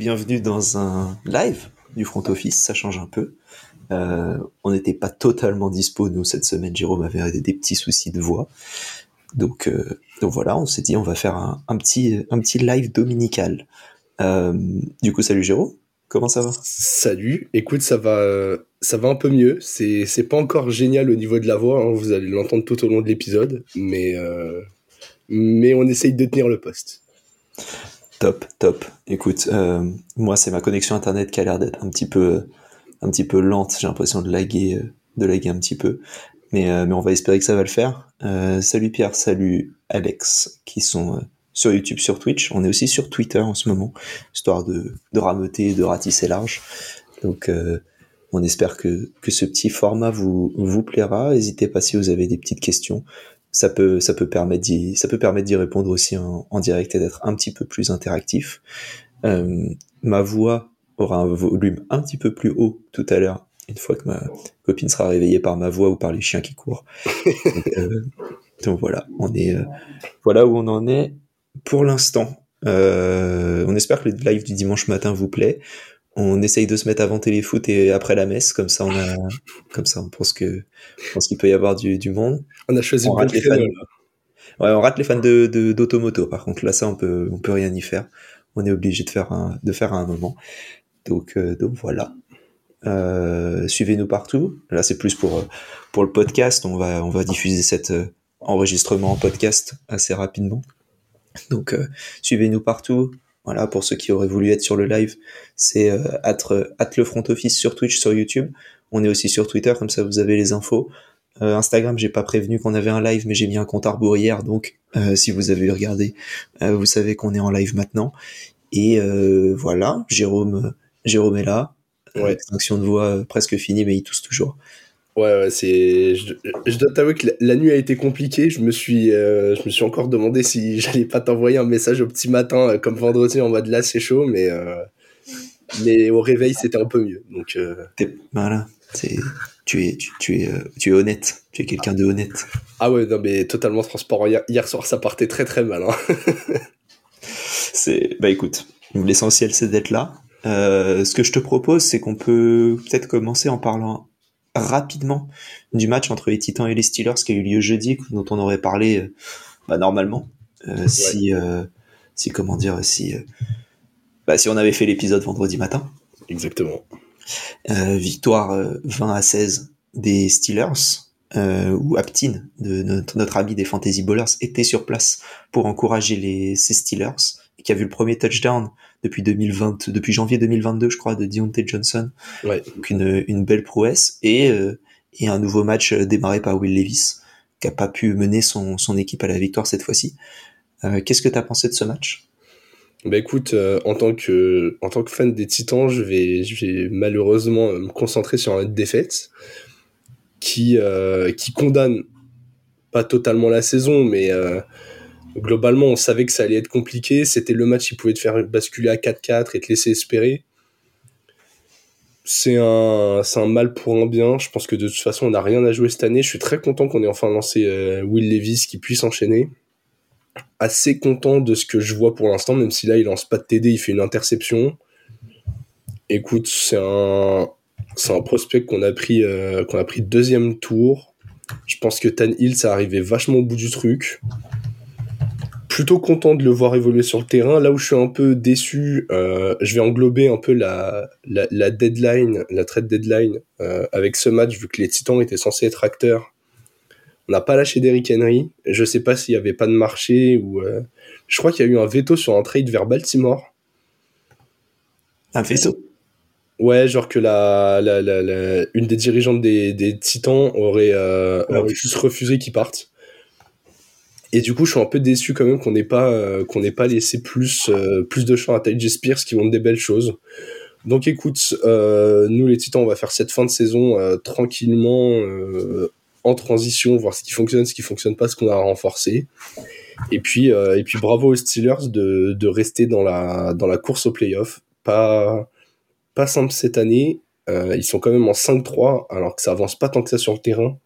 bienvenue dans un live du front office, ça change un peu. On n'était pas totalement dispo, nous, cette semaine. Jérôme avait des petits soucis de voix. Donc voilà, on s'est dit, on va faire un petit live dominical. Du coup, salut Jérôme, comment ça va ? Salut, écoute, ça va un peu mieux. C'est pas encore génial au niveau de la voix, hein. Vous allez l'entendre tout au long de l'épisode, mais on essaye de tenir le poste. Top. Écoute, moi, c'est ma connexion internet qui a l'air d'être un petit peu lente. J'ai l'impression de laguer un petit peu. Mais on va espérer que ça va le faire. Salut Pierre, salut Alex, qui sont sur YouTube, sur Twitch. On est aussi sur Twitter en ce moment, histoire de rameuter, de ratisser large. Donc, on espère que ce petit format vous plaira. N'hésitez pas si vous avez des petites questions. Ça peut permettre d'y répondre aussi en direct et d'être un petit peu plus interactif. Ma voix aura un volume un petit peu plus haut tout à l'heure, une fois que ma copine sera réveillée par ma voix ou par les chiens qui courent. Donc voilà, voilà où on en est pour l'instant. On espère que le live du dimanche matin vous plaît. On essaye de se mettre avant téléfoot et après la messe, comme ça on pense qu'il peut y avoir du monde. On a choisi une bonne créneau. Ouais, on rate les fans d'automoto. Par contre, là, ça on peut rien y faire. On est obligé de faire à un moment. Donc voilà. Suivez-nous partout. Là, c'est plus pour le podcast. On va diffuser cet enregistrement en podcast assez rapidement. Donc suivez-nous partout. Voilà, pour ceux qui auraient voulu être sur le live, c'est le front office sur Twitch, sur YouTube. On est aussi sur Twitter, comme ça vous avez les infos. Instagram, j'ai pas prévenu qu'on avait un live, mais j'ai mis un compte à rebours hier, donc si vous avez regardé, vous savez qu'on est en live maintenant. Et voilà, Jérôme est là. Ouais. Extinction de voix presque finie, mais il tousse toujours. Ouais, je dois t'avouer que la nuit a été compliquée. Je me suis encore demandé si j'allais pas t'envoyer un message au petit matin comme vendredi en mode là c'est chaud, mais au réveil c'était un peu mieux. Donc voilà, tu es honnête, tu es quelqu'un de honnête. Ah ouais, non mais totalement transparent. Hier soir ça partait très très mal, hein. Écoute, l'essentiel c'est d'être là. Ce que je te propose c'est qu'on peut peut-être commencer en parlant rapidement du match entre les Titans et les Steelers qui a eu lieu jeudi, dont on aurait parlé normalement si on avait fait l'épisode vendredi matin. Exactement. Victoire 20-16 des Steelers, où Aptine, notre ami des Fantasy Ballers, était sur place pour encourager ces Steelers, qui a vu le premier touchdown depuis janvier 2022, je crois, de Diontay Johnson. Ouais. Donc une belle prouesse et un nouveau match démarré par Will Levis, qui n'a pas pu mener son équipe à la victoire cette fois-ci. Qu'est-ce que tu as pensé de ce match ? Bah écoute, en tant que fan des Titans, je vais malheureusement me concentrer sur une défaite qui condamne pas totalement la saison, mais globalement, on savait que ça allait être compliqué. C'était le match qui pouvait te faire basculer à 4-4 et te laisser espérer. C'est un mal pour un bien. Je pense que de toute façon, on n'a rien à jouer cette année. Je suis très content qu'on ait enfin lancé Will Levis qui puisse enchaîner. Assez content de ce que je vois pour l'instant, même si là, il lance pas de TD, il fait une interception. Écoute, c'est un prospect qu'on a pris deuxième tour. Je pense que Tan Hill, ça arrivait vachement au bout du truc. Plutôt content de le voir évoluer sur le terrain. Là où je suis un peu déçu, je vais englober un peu la trade deadline avec ce match, vu que les Titans étaient censés être acteurs. On n'a pas lâché Derrick Henry. Je ne sais pas s'il n'y avait pas de marché. Ou je crois qu'il y a eu un veto sur un trade vers Baltimore. Un veto ? Ouais, genre que une des dirigeantes des Titans aurait juste refusé qu'ils partent. Et du coup, je suis un peu déçu quand même qu'on n'ait pas laissé plus de chance à T.J. Spears qui montre des belles choses. Donc écoute, nous les Titans, on va faire cette fin de saison tranquillement, en transition, voir ce qui fonctionne pas, ce qu'on a renforcé. Et puis bravo aux Steelers de rester dans la course aux playoffs. Pas simple cette année. Ils sont quand même en 5-3 alors que ça avance pas tant que ça sur le terrain.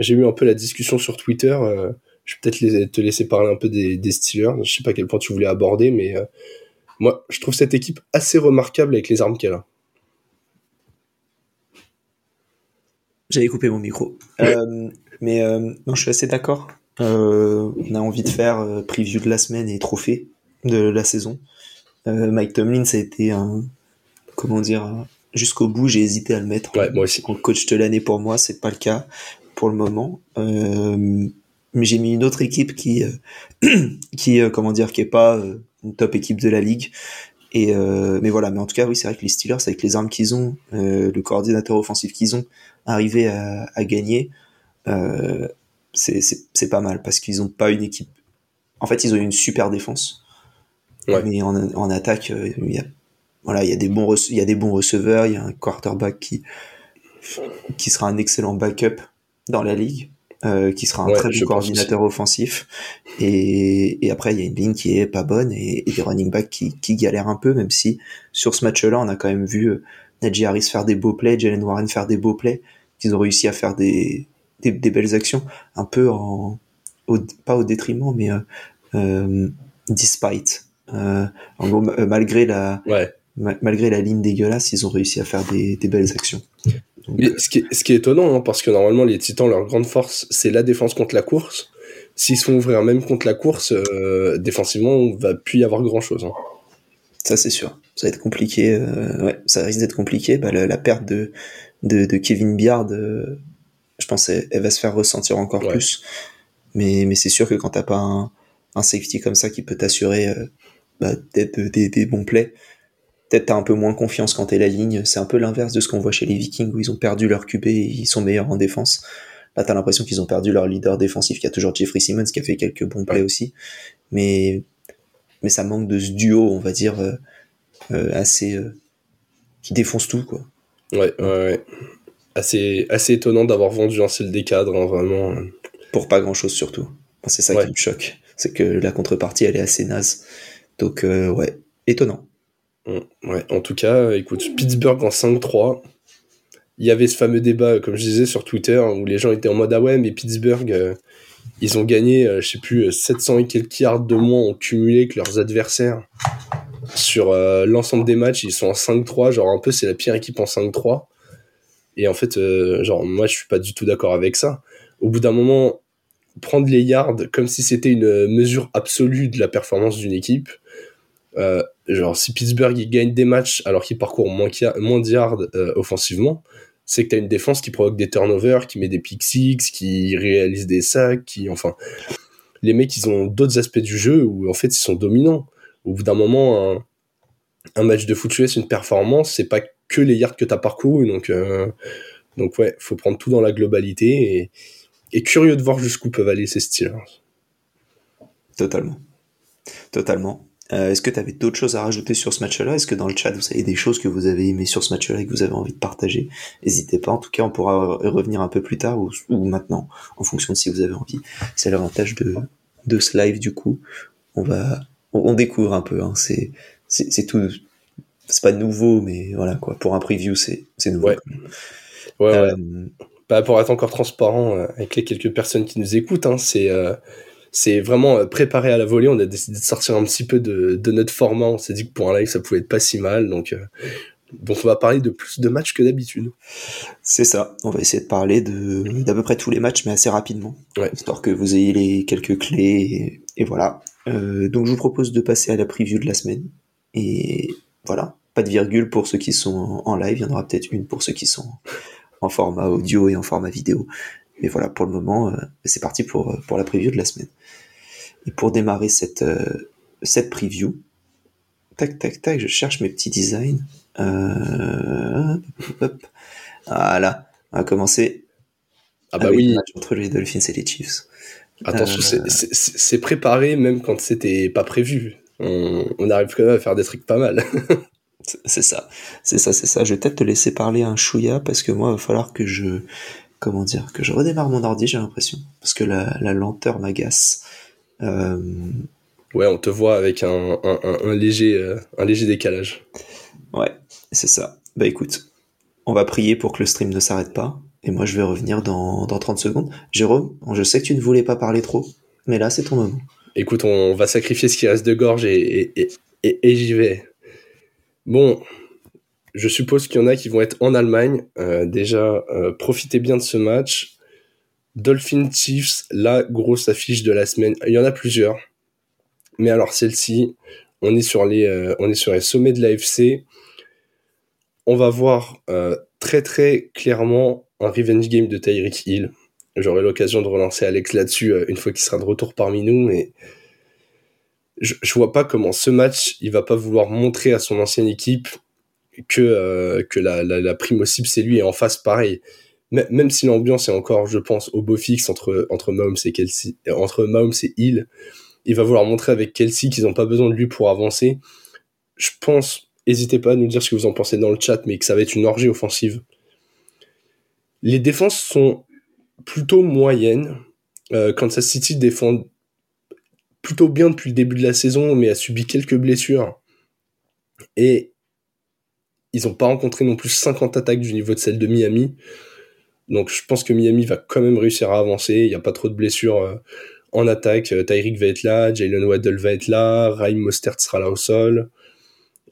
J'ai eu un peu la discussion sur Twitter. Je vais peut-être te laisser parler un peu des Steelers. Je ne sais pas à quel point tu voulais aborder, mais Moi, je trouve cette équipe assez remarquable avec les armes qu'elle a. J'avais coupé mon micro. Non, je suis assez d'accord. On a envie de faire preview de la semaine et trophée de la saison. Mike Tomlin, ça a été un... Comment dire, jusqu'au bout, j'ai hésité à le mettre. Ouais, moi aussi. En coach de l'année pour moi, c'est pas le cas pour le moment. Mais j'ai mis une autre équipe qui est pas une top équipe de la ligue. Et mais voilà, mais en tout cas, oui, c'est vrai que les Steelers, avec les armes qu'ils ont, le coordinateur offensif qu'ils ont, arriver à gagner, c'est pas mal parce qu'ils ont pas une équipe. En fait, ils ont une super défense. Ouais. Mais en attaque, il y a des bons receveurs, il y a un quarterback qui sera un excellent backup dans la ligue, qui sera un très bon coordinateur offensif, et après il y a une ligne qui est pas bonne et des running backs qui galèrent un peu, même si sur ce match-là on a quand même vu Najee Harris faire des beaux plays, Jalen Warren faire des beaux plays, qu'ils ont réussi à faire des belles actions, un peu pas au détriment, mais despite. En gros, malgré la ligne dégueulasse, ils ont réussi à faire des belles actions. Donc... Mais ce qui est étonnant, hein, parce que normalement les Titans, leur grande force c'est la défense contre la course. S'ils se font ouvrir même contre la course, défensivement on va plus y avoir grand chose, hein. Ça c'est sûr, ça va être compliqué, ça risque d'être compliqué. La perte de Kevin Byard, je pense elle va se faire ressentir encore plus, mais c'est sûr que quand t'as pas un safety comme ça qui peut t'assurer peut-être des bons plays, peut-être t'as un peu moins confiance quand t'es la ligne. C'est un peu l'inverse de ce qu'on voit chez les Vikings où ils ont perdu leur QB et ils sont meilleurs en défense. Là t'as l'impression qu'ils ont perdu leur leader défensif, qu'il y a toujours Jeffrey Simmons qui a fait quelques bons plays aussi, mais ça manque de ce duo, on va dire, assez qui défonce tout, quoi. Ouais. Assez étonnant d'avoir vendu un seul des cadres, hein, vraiment, pour pas grand chose surtout. Enfin, c'est ça qui me choque, c'est que la contrepartie elle est assez naze, donc étonnant. Ouais, en tout cas, écoute, Pittsburgh en 5-3, il y avait ce fameux débat, comme je disais sur Twitter, où les gens étaient en mode, ah ouais, mais Pittsburgh, ils ont gagné, je sais plus, 700 et quelques yards de moins en cumulé que leurs adversaires sur l'ensemble des matchs. Ils sont en 5-3, genre un peu c'est la pire équipe en 5-3, et en fait, moi je suis pas du tout d'accord avec ça. Au bout d'un moment, prendre les yards comme si c'était une mesure absolue de la performance d'une équipe, genre si Pittsburgh il gagne des matchs alors qu'il parcourt moins de yards offensivement, c'est que t'as une défense qui provoque des turnovers, qui met des pick six, qui réalise des sacs, enfin les mecs ils ont d'autres aspects du jeu où en fait ils sont dominants. Au bout d'un moment, un match de foot US, une performance, c'est pas que les yards que t'as parcouru, donc ouais, faut prendre tout dans la globalité, et curieux de voir jusqu'où peuvent aller ces Steelers. Totalement. Est-ce que tu avais d'autres choses à rajouter sur ce match-là ? Est-ce que dans le chat, vous avez des choses que vous avez aimées sur ce match-là et que vous avez envie de partager ? N'hésitez pas. En tout cas, on pourra revenir un peu plus tard ou maintenant, en fonction de si vous avez envie. C'est l'avantage de ce live, du coup. On découvre un peu, hein. C'est tout. C'est pas nouveau, mais voilà, quoi. Pour un preview, c'est nouveau. Ouais. Bah, pour être encore transparent avec les quelques personnes qui nous écoutent, hein, c'est vraiment préparé à la volée. On a décidé de sortir un petit peu de notre format. On s'est dit que pour un live, ça pouvait être pas si mal. Donc on va parler de plus de matchs que d'habitude. C'est ça. On va essayer de parler d'à peu près tous les matchs, mais assez rapidement. Ouais. Histoire que vous ayez les quelques clés. Et voilà. Donc je vous propose de passer à la preview de la semaine. Et voilà. Pas de virgule pour ceux qui sont en live. Il y en aura peut-être une pour ceux qui sont en format audio et en format vidéo. Mais voilà, pour le moment, c'est parti pour la preview de la semaine. Et pour démarrer cette preview, tac, je cherche mes petits designs. Hop. Voilà, on va commencer le match entre les Dolphins et les Chiefs. Attention, c'est préparé même quand c'était pas prévu. On arrive quand même à faire des trucs pas mal. C'est ça. Je vais peut-être te laisser parler un chouïa parce que moi, il va falloir que je redémarre mon ordi, j'ai l'impression, parce que la lenteur m'agace. Ouais, on te voit avec un léger décalage. Ouais, c'est ça. Bah écoute, on va prier pour que le stream ne s'arrête pas, et moi je vais revenir dans 30 secondes. Jérôme, je sais que tu ne voulais pas parler trop, mais là c'est ton moment. Écoute, on va sacrifier ce qui reste de gorge et et j'y vais. Bon, je suppose qu'il y en a qui vont être en Allemagne. Déjà, profitez bien de ce match. Dolphins Chiefs, la grosse affiche de la semaine. Il y en a plusieurs. Mais alors celle-ci, on est sur les sommets de l'AFC. On va voir très très clairement un revenge game de Tyreek Hill. J'aurai l'occasion de relancer Alex là-dessus une fois qu'il sera de retour parmi nous, mais je vois pas comment ce match, il va pas vouloir montrer à son ancienne équipe que la prime au cible, c'est lui, et en face, pareil. Même si l'ambiance est encore, je pense, au beau fixe entre Mahomes et Kelsey, entre Mahomes et Hill, il va vouloir montrer avec Kelsey qu'ils n'ont pas besoin de lui pour avancer. Je pense, n'hésitez pas à nous dire ce que vous en pensez dans le chat, mais que ça va être une orgie offensive. Les défenses sont plutôt moyennes. Kansas City défend plutôt bien depuis le début de la saison, mais a subi quelques blessures. Et ils n'ont pas rencontré non plus 50 attaques du niveau de celle de Miami. Donc je pense que Miami va quand même réussir à avancer. Il n'y a pas trop de blessures en attaque. Tyreek va être là, Jalen Waddle va être là, Raheem Mostert sera là au sol.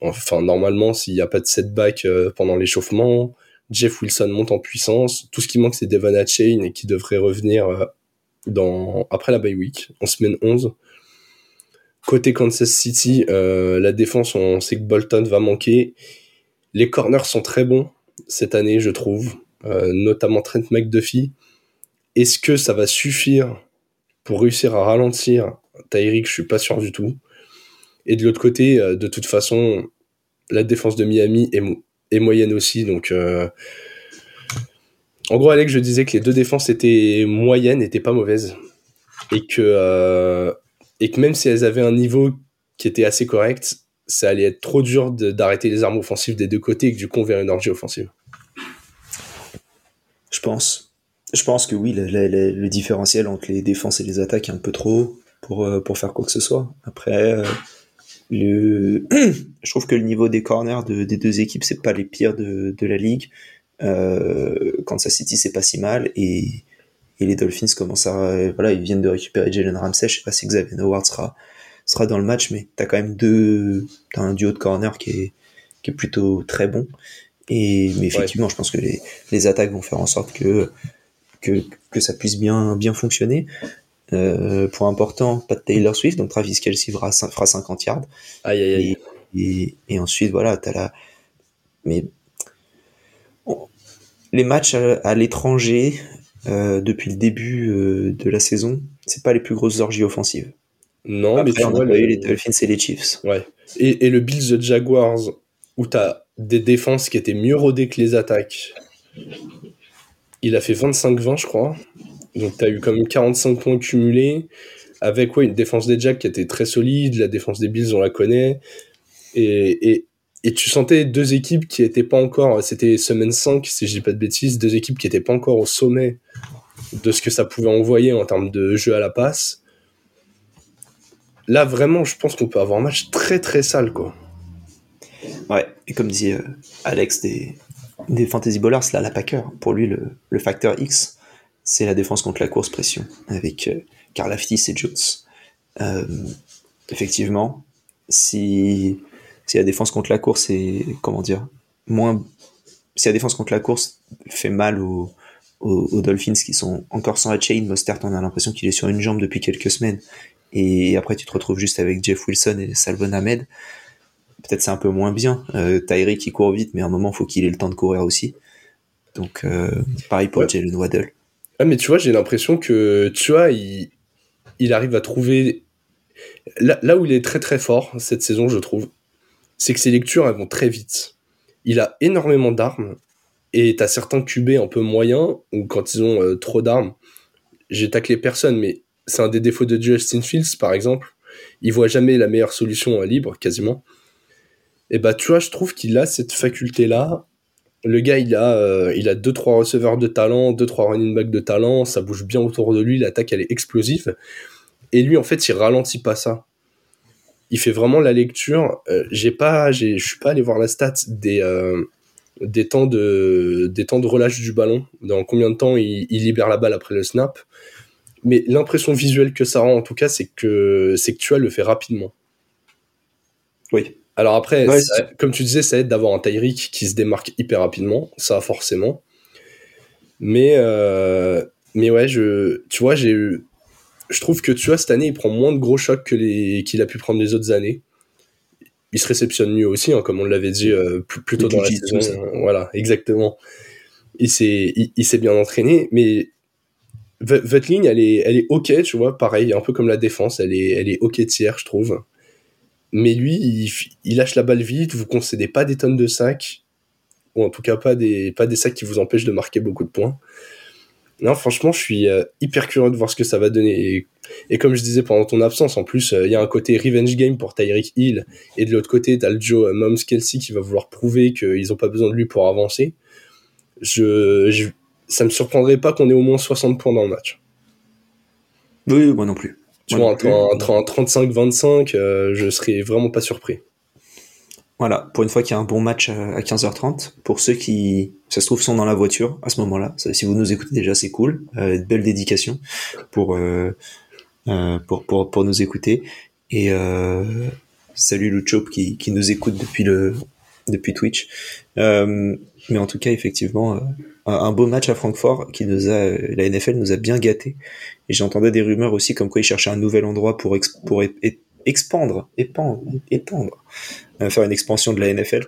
Enfin, normalement, s'il n'y a pas de setback pendant l'échauffement, Jeff Wilson monte en puissance. Tout ce qui manque, c'est Devon Achane, et qui devrait revenir après la bye week, en semaine 11. Côté Kansas City, la défense, on sait que Bolton va manquer. Les corners sont très bons cette année, je trouve, notamment Trent McDuffie. Est-ce que ça va suffire pour réussir à ralentir Tyreek? Je ne suis pas sûr du tout. Et de l'autre côté, de toute façon, la défense de Miami est moyenne aussi. Donc, en gros, Alex, je disais que les deux défenses étaient moyennes, n'étaient pas mauvaises. Et que même si elles avaient un niveau qui était assez correct, ça allait être trop dur d'arrêter les armes offensives des deux côtés et que du coup, on verrait une orgie offensive. Je pense que oui, le différentiel entre les défenses et les attaques est un peu trop haut pour faire quoi que ce soit. Après... je trouve que le niveau des corners des deux équipes, c'est pas les pires de la ligue. Kansas City, c'est pas si mal, et les Dolphins commencent ils viennent de récupérer Jalen Ramsey. Je sais pas si Xavier Howard sera dans le match, mais t'as quand même t'as un duo de corners qui est plutôt très bon. Mais effectivement, ouais, je pense que les attaques vont faire en sorte que ça puisse bien fonctionner. Point important, pas de Taylor Swift, donc Travis Kelce fera 50 yards. Aïe. Et ensuite, voilà, t'as la... Mais bon, les matchs à l'étranger depuis le début de la saison, c'est pas les plus grosses orgies offensives. Non, après, mais tu vois, les Dolphins et les Chiefs. Ouais. Et le Bills de Jaguars, où t'as des défenses qui étaient mieux rodées que les attaques, il a fait 25-20, je crois. Donc t'as eu quand même 45 points cumulés, avec une défense des Jacks qui était très solide, la défense des Bills on la connaît, et tu sentais deux équipes qui étaient pas encore, c'était semaine 5 si je dis pas de bêtises, deux équipes qui étaient pas encore au sommet de ce que ça pouvait envoyer en termes de jeu à la passe. Là vraiment je pense qu'on peut avoir un match très très sale quoi. Ouais, et comme dit Alex des Fantasy Ballers, là la Packer, pour lui le facteur X, c'est la défense contre la course pression avec Karl Aftis et Jones. Effectivement, si la défense contre la course est si la défense contre la course fait mal aux Dolphins qui sont encore sans Achane, Mostert, on a l'impression qu'il est sur une jambe depuis quelques semaines. Et après, tu te retrouves juste avec Jeff Wilson et Salvon Ahmed. Peut-être c'est un peu moins bien. Tyreek qui court vite, mais à un moment, il faut qu'il ait le temps de courir aussi. Donc, pareil pour Jalen Waddle. Ah mais tu vois, j'ai l'impression que Tua, il arrive à trouver... Là où il est très très fort cette saison, je trouve, c'est que ses lectures, elles vont très vite. Il a énormément d'armes, et t'as certains QB un peu moyens, ou quand ils ont trop d'armes, j'ai taclé personne, mais c'est un des défauts de Justin Fields, par exemple. Il voit jamais la meilleure solution libre, quasiment. Et bah Tua, je trouve qu'il a cette faculté-là. Le gars, il a 2-3 receveurs de talent, 2-3 running backs de talent, ça bouge bien autour de lui, l'attaque, elle est explosive. Et lui, en fait, il ralentit pas ça. Il fait vraiment la lecture. Je suis pas allé voir la stat des temps de relâche du ballon, dans combien de temps il libère la balle après le snap. Mais l'impression visuelle que ça rend, en tout cas, c'est que tu as le fait rapidement. Oui. Alors après, ouais, ça, comme tu disais, ça aide d'avoir un Tyreek qui se démarque hyper rapidement, ça forcément. Mais ouais, tu vois, je trouve que tu vois, cette année, il prend moins de gros chocs qu'il a pu prendre les autres années. Il se réceptionne mieux aussi, hein, comme on l'avait dit plus tôt dans la saison. Voilà, exactement. Il s'est bien entraîné, mais votre ligne, elle est ok, tu vois, pareil, un peu comme la défense, elle est ok tiers, je trouve. Mais lui, il lâche la balle vite, vous concédez pas des tonnes de sacs, ou en tout cas pas des sacs qui vous empêchent de marquer beaucoup de points. Non, franchement, je suis hyper curieux de voir ce que ça va donner. Et comme je disais pendant ton absence, en plus, il y a un côté revenge game pour Tyreek Hill, et de l'autre côté, t'as le Joe Moms Kelsey qui va vouloir prouver qu'ils ont pas besoin de lui pour avancer. Ça me surprendrait pas qu'on ait au moins 60 points dans le match. Oui, moi non plus. Tu vois, un 35-25, je serais vraiment pas surpris. Voilà, pour une fois qu'il y a un bon match à 15h30, pour ceux qui, ça se trouve, sont dans la voiture à ce moment-là, si vous nous écoutez déjà, c'est cool, belle dédication pour nous écouter. Et salut Louchop qui nous écoute depuis Twitch. Mais en tout cas, effectivement, un beau match à Francfort qui la NFL nous a bien gâtés. Et j'entendais des rumeurs aussi comme quoi ils cherchaient un nouvel endroit pour faire une expansion de la NFL.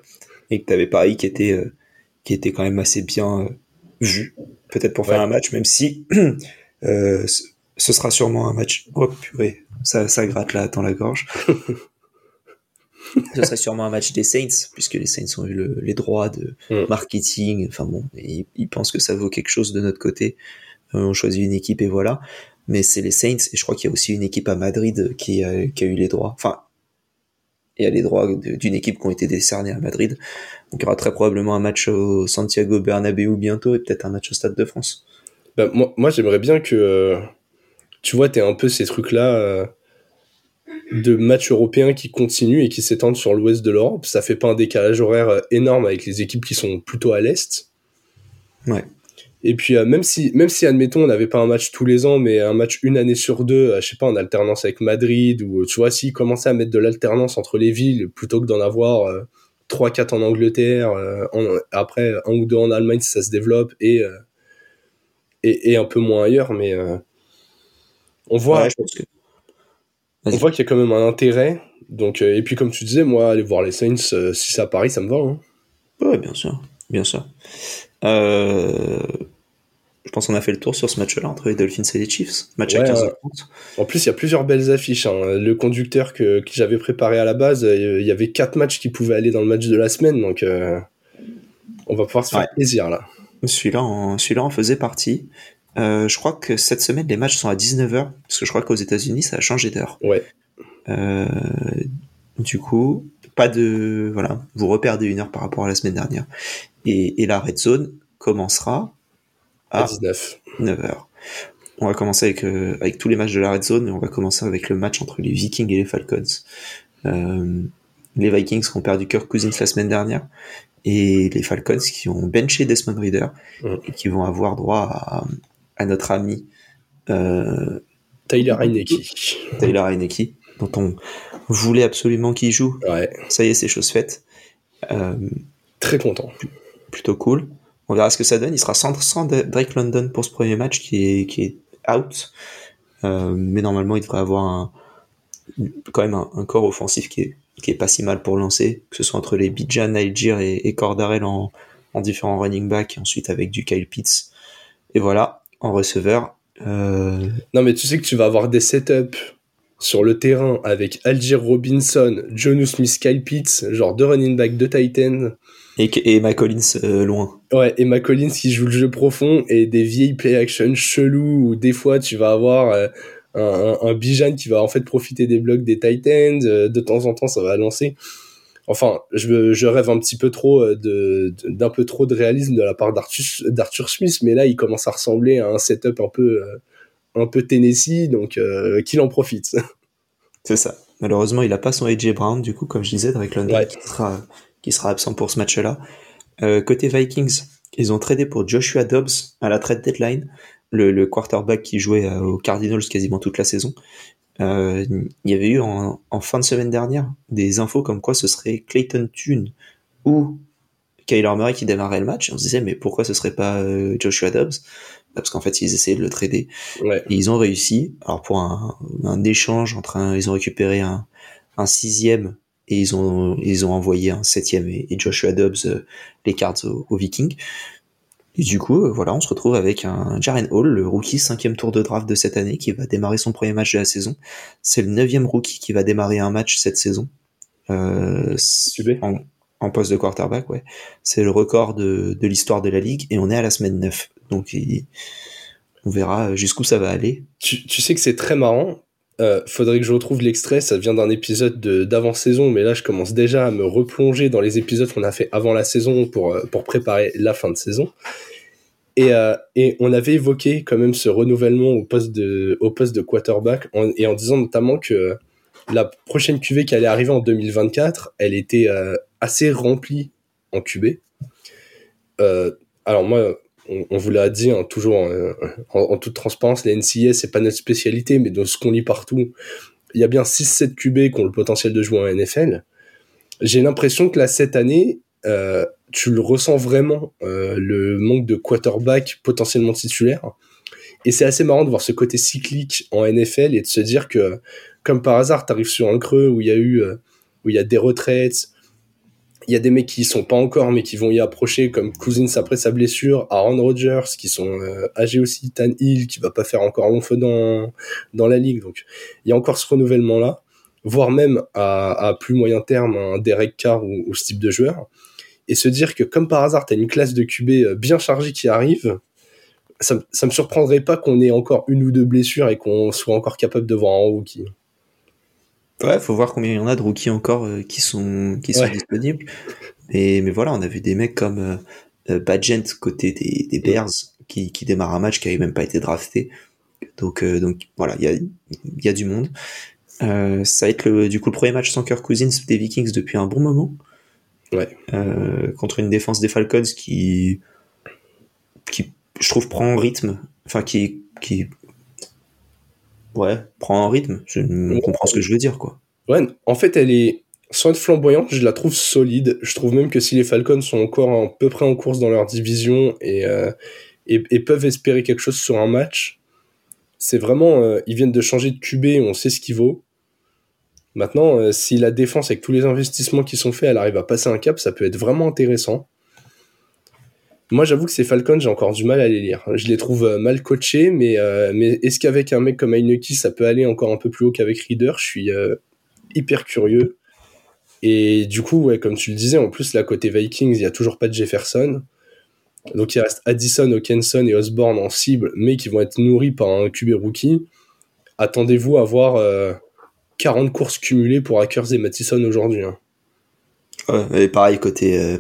Et que t'avais Paris qui était quand même assez bien vu, peut-être pour faire un match, même si ce sera sûrement un match. Oh purée, ça gratte là dans la gorge. Ce serait sûrement un match des Saints, puisque les Saints ont eu les droits de marketing. Enfin bon, ils pensent que ça vaut quelque chose de notre côté. On choisit une équipe et voilà. Mais c'est les Saints, et je crois qu'il y a aussi une équipe à Madrid qui a eu les droits. Enfin, il y a les droits d'une équipe qui ont été décernés à Madrid. Donc il y aura très probablement un match au Santiago Bernabéu bientôt, et peut-être un match au Stade de France. Bah, moi j'aimerais bien que... tu vois, t'es un peu ces trucs-là... de matchs européens qui continuent et qui s'étendent sur l'ouest de l'Europe, ça fait pas un décalage horaire énorme avec les équipes qui sont plutôt à l'est. Ouais. Et puis même si admettons on n'avait pas un match tous les ans, mais un match une année sur deux, je sais pas, en alternance avec Madrid, ou tu vois, s'ils commençaient à mettre de l'alternance entre les villes plutôt que d'en avoir 3-4 en Angleterre, après un ou deux en Allemagne si ça se développe, et un peu moins ailleurs, mais on voit. Ouais, je pense que... Vas-y. On voit qu'il y a quand même un intérêt. Donc, et puis, comme tu disais, moi, aller voir les Saints, si c'est à Paris, ça me va. Hein. Oui, bien sûr. Bien sûr. Je pense qu'on a fait le tour sur ce match-là entre les Dolphins et les Chiefs. Match à 15h30. En plus, il y a plusieurs belles affiches. Hein. Le conducteur que j'avais préparé à la base, il y avait 4 matchs qui pouvaient aller dans le match de la semaine. Donc, on va pouvoir se faire plaisir, là. Celui-là en faisait partie. Je crois que cette semaine les matchs sont à 19h parce que je crois qu'aux États-Unis ça a changé d'heure. Ouais. Du coup, pas de voilà, vous reperdez une heure par rapport à la semaine dernière. Et la Red Zone commencera à 19h. On va commencer avec tous les matchs de la Red Zone, et on va commencer avec le match entre les Vikings et les Falcons. Les Vikings qui ont perdu Kirk Cousins la semaine dernière, et les Falcons qui ont benché Desmond Ridder et qui vont avoir droit à notre ami Tyler Heineke, dont on voulait absolument qu'il joue. Ouais. Ça y est, c'est chose faite. Très content. Plutôt cool. On verra ce que ça donne. Il sera sans Drake London pour ce premier match qui est out. Mais normalement, il devrait avoir quand même un corps offensif qui est pas si mal pour lancer, que ce soit entre les Bijan, Algier et Cordarel en différents running backs, et ensuite avec du Kyle Pitts. Et voilà. En receveur. Non, mais tu sais que tu vas avoir des setups sur le terrain avec Algier Robinson, Jonnu Smith, Kyle Pitts, genre deux running back, deux Titans. Et Emma Collins loin. Ouais, Emma Collins qui joue le jeu profond, et des vieilles play-action chelous où des fois tu vas avoir un Bijan qui va en fait profiter des blocs des Titans. De temps en temps, ça va lancer. Enfin, je rêve un petit peu trop d'un peu trop de réalisme de la part d'Arthur Smith, mais là, il commence à ressembler à un setup un peu Tennessee, donc qu'il en profite. C'est ça. Malheureusement, il n'a pas son AJ Brown, du coup, comme je disais, Drake London, qui sera absent pour ce match-là. Côté Vikings, ils ont tradé pour Joshua Dobbs à la trade deadline, le quarterback qui jouait aux Cardinals quasiment toute la saison. Il y avait eu en fin de semaine dernière des infos comme quoi ce serait Clayton Thune ou Kyler Murray qui démarrait le match. On se disait mais pourquoi ce serait pas Joshua Dobbs, parce qu'en fait ils essayaient de le trader, ouais. Et ils ont réussi, alors pour un échange entre ils ont récupéré un sixième et ils ont envoyé un septième et Joshua Dobbs les cards aux Vikings. Et du coup, voilà, on se retrouve avec un Jaren Hall, le rookie 5e tour de draft de cette année, qui va démarrer son premier match de la saison. C'est le 9e rookie qui va démarrer un match cette saison. En poste de quarterback, ouais. C'est le record de l'histoire de la ligue, et on est à la semaine 9. Donc, on verra jusqu'où ça va aller. Tu sais que c'est très marrant. Faudrait que je retrouve l'extrait, ça vient d'un épisode d'avant-saison, mais là je commence déjà à me replonger dans les épisodes qu'on a fait avant la saison pour préparer la fin de saison. Et on avait évoqué quand même ce renouvellement au poste de quarterback en disant notamment que la prochaine QV qui allait arriver en 2024, elle était assez remplie en QB. Alors moi... On vous l'a dit, hein, toujours en toute transparence, la NCAA, c'est pas notre spécialité, mais dans ce qu'on lit partout, il y a bien 6-7 QB qui ont le potentiel de jouer en NFL. J'ai l'impression que là, cette année, tu le ressens vraiment, le manque de quarterback potentiellement titulaire. Et c'est assez marrant de voir ce côté cyclique en NFL et de se dire que, comme par hasard, t'arrives sur un creux où il y a des retraites. Il y a des mecs qui y sont pas encore, mais qui vont y approcher, comme Cousins après sa blessure, Aaron Rodgers, qui sont âgés aussi, Tan Hill, qui va pas faire encore long feu dans la ligue. Donc, il y a encore ce renouvellement-là, voire même à plus moyen terme, un Derek Carr ou ce type de joueur. Et se dire que, comme par hasard, t'as une classe de QB bien chargée qui arrive, ça me surprendrait pas qu'on ait encore une ou deux blessures et qu'on soit encore capable de voir un rookie. Ouais, faut voir combien il y en a de rookies encore qui sont ouais, disponibles. Mais voilà, on a vu des mecs comme Badgent côté des Bears qui démarre un match qui avait même pas été drafté. Donc voilà, il y a du monde. Ça va être du coup le premier match sans Kirk Cousins des Vikings depuis un bon moment. Ouais. Contre une défense des Falcons qui je trouve prend en rythme, enfin qui ouais, prend un rythme, on comprend ce que je veux dire, quoi. Ouais, en fait, elle est, sans être flamboyante, je la trouve solide. Je trouve même que si les Falcons sont encore à peu près en course dans leur division et peuvent espérer quelque chose sur un match, c'est vraiment, ils viennent de changer de QB, on sait ce qu'il vaut. Maintenant, si la défense, avec tous les investissements qui sont faits, elle arrive à passer un cap, ça peut être vraiment intéressant. Moi, j'avoue que ces Falcons, j'ai encore du mal à les lire. Je les trouve mal coachés, mais est-ce qu'avec un mec comme Heinicke, ça peut aller encore un peu plus haut qu'avec Reader ? Je suis hyper curieux. Et du coup, ouais, comme tu le disais, en plus, là, côté Vikings, il n'y a toujours pas de Jefferson. Donc, il reste Addison, Hockenson et Osborne en cible, mais qui vont être nourris par un QB rookie. Attendez-vous à voir 40 courses cumulées pour Akers et Mattison aujourd'hui, hein. Ouais, et pareil côté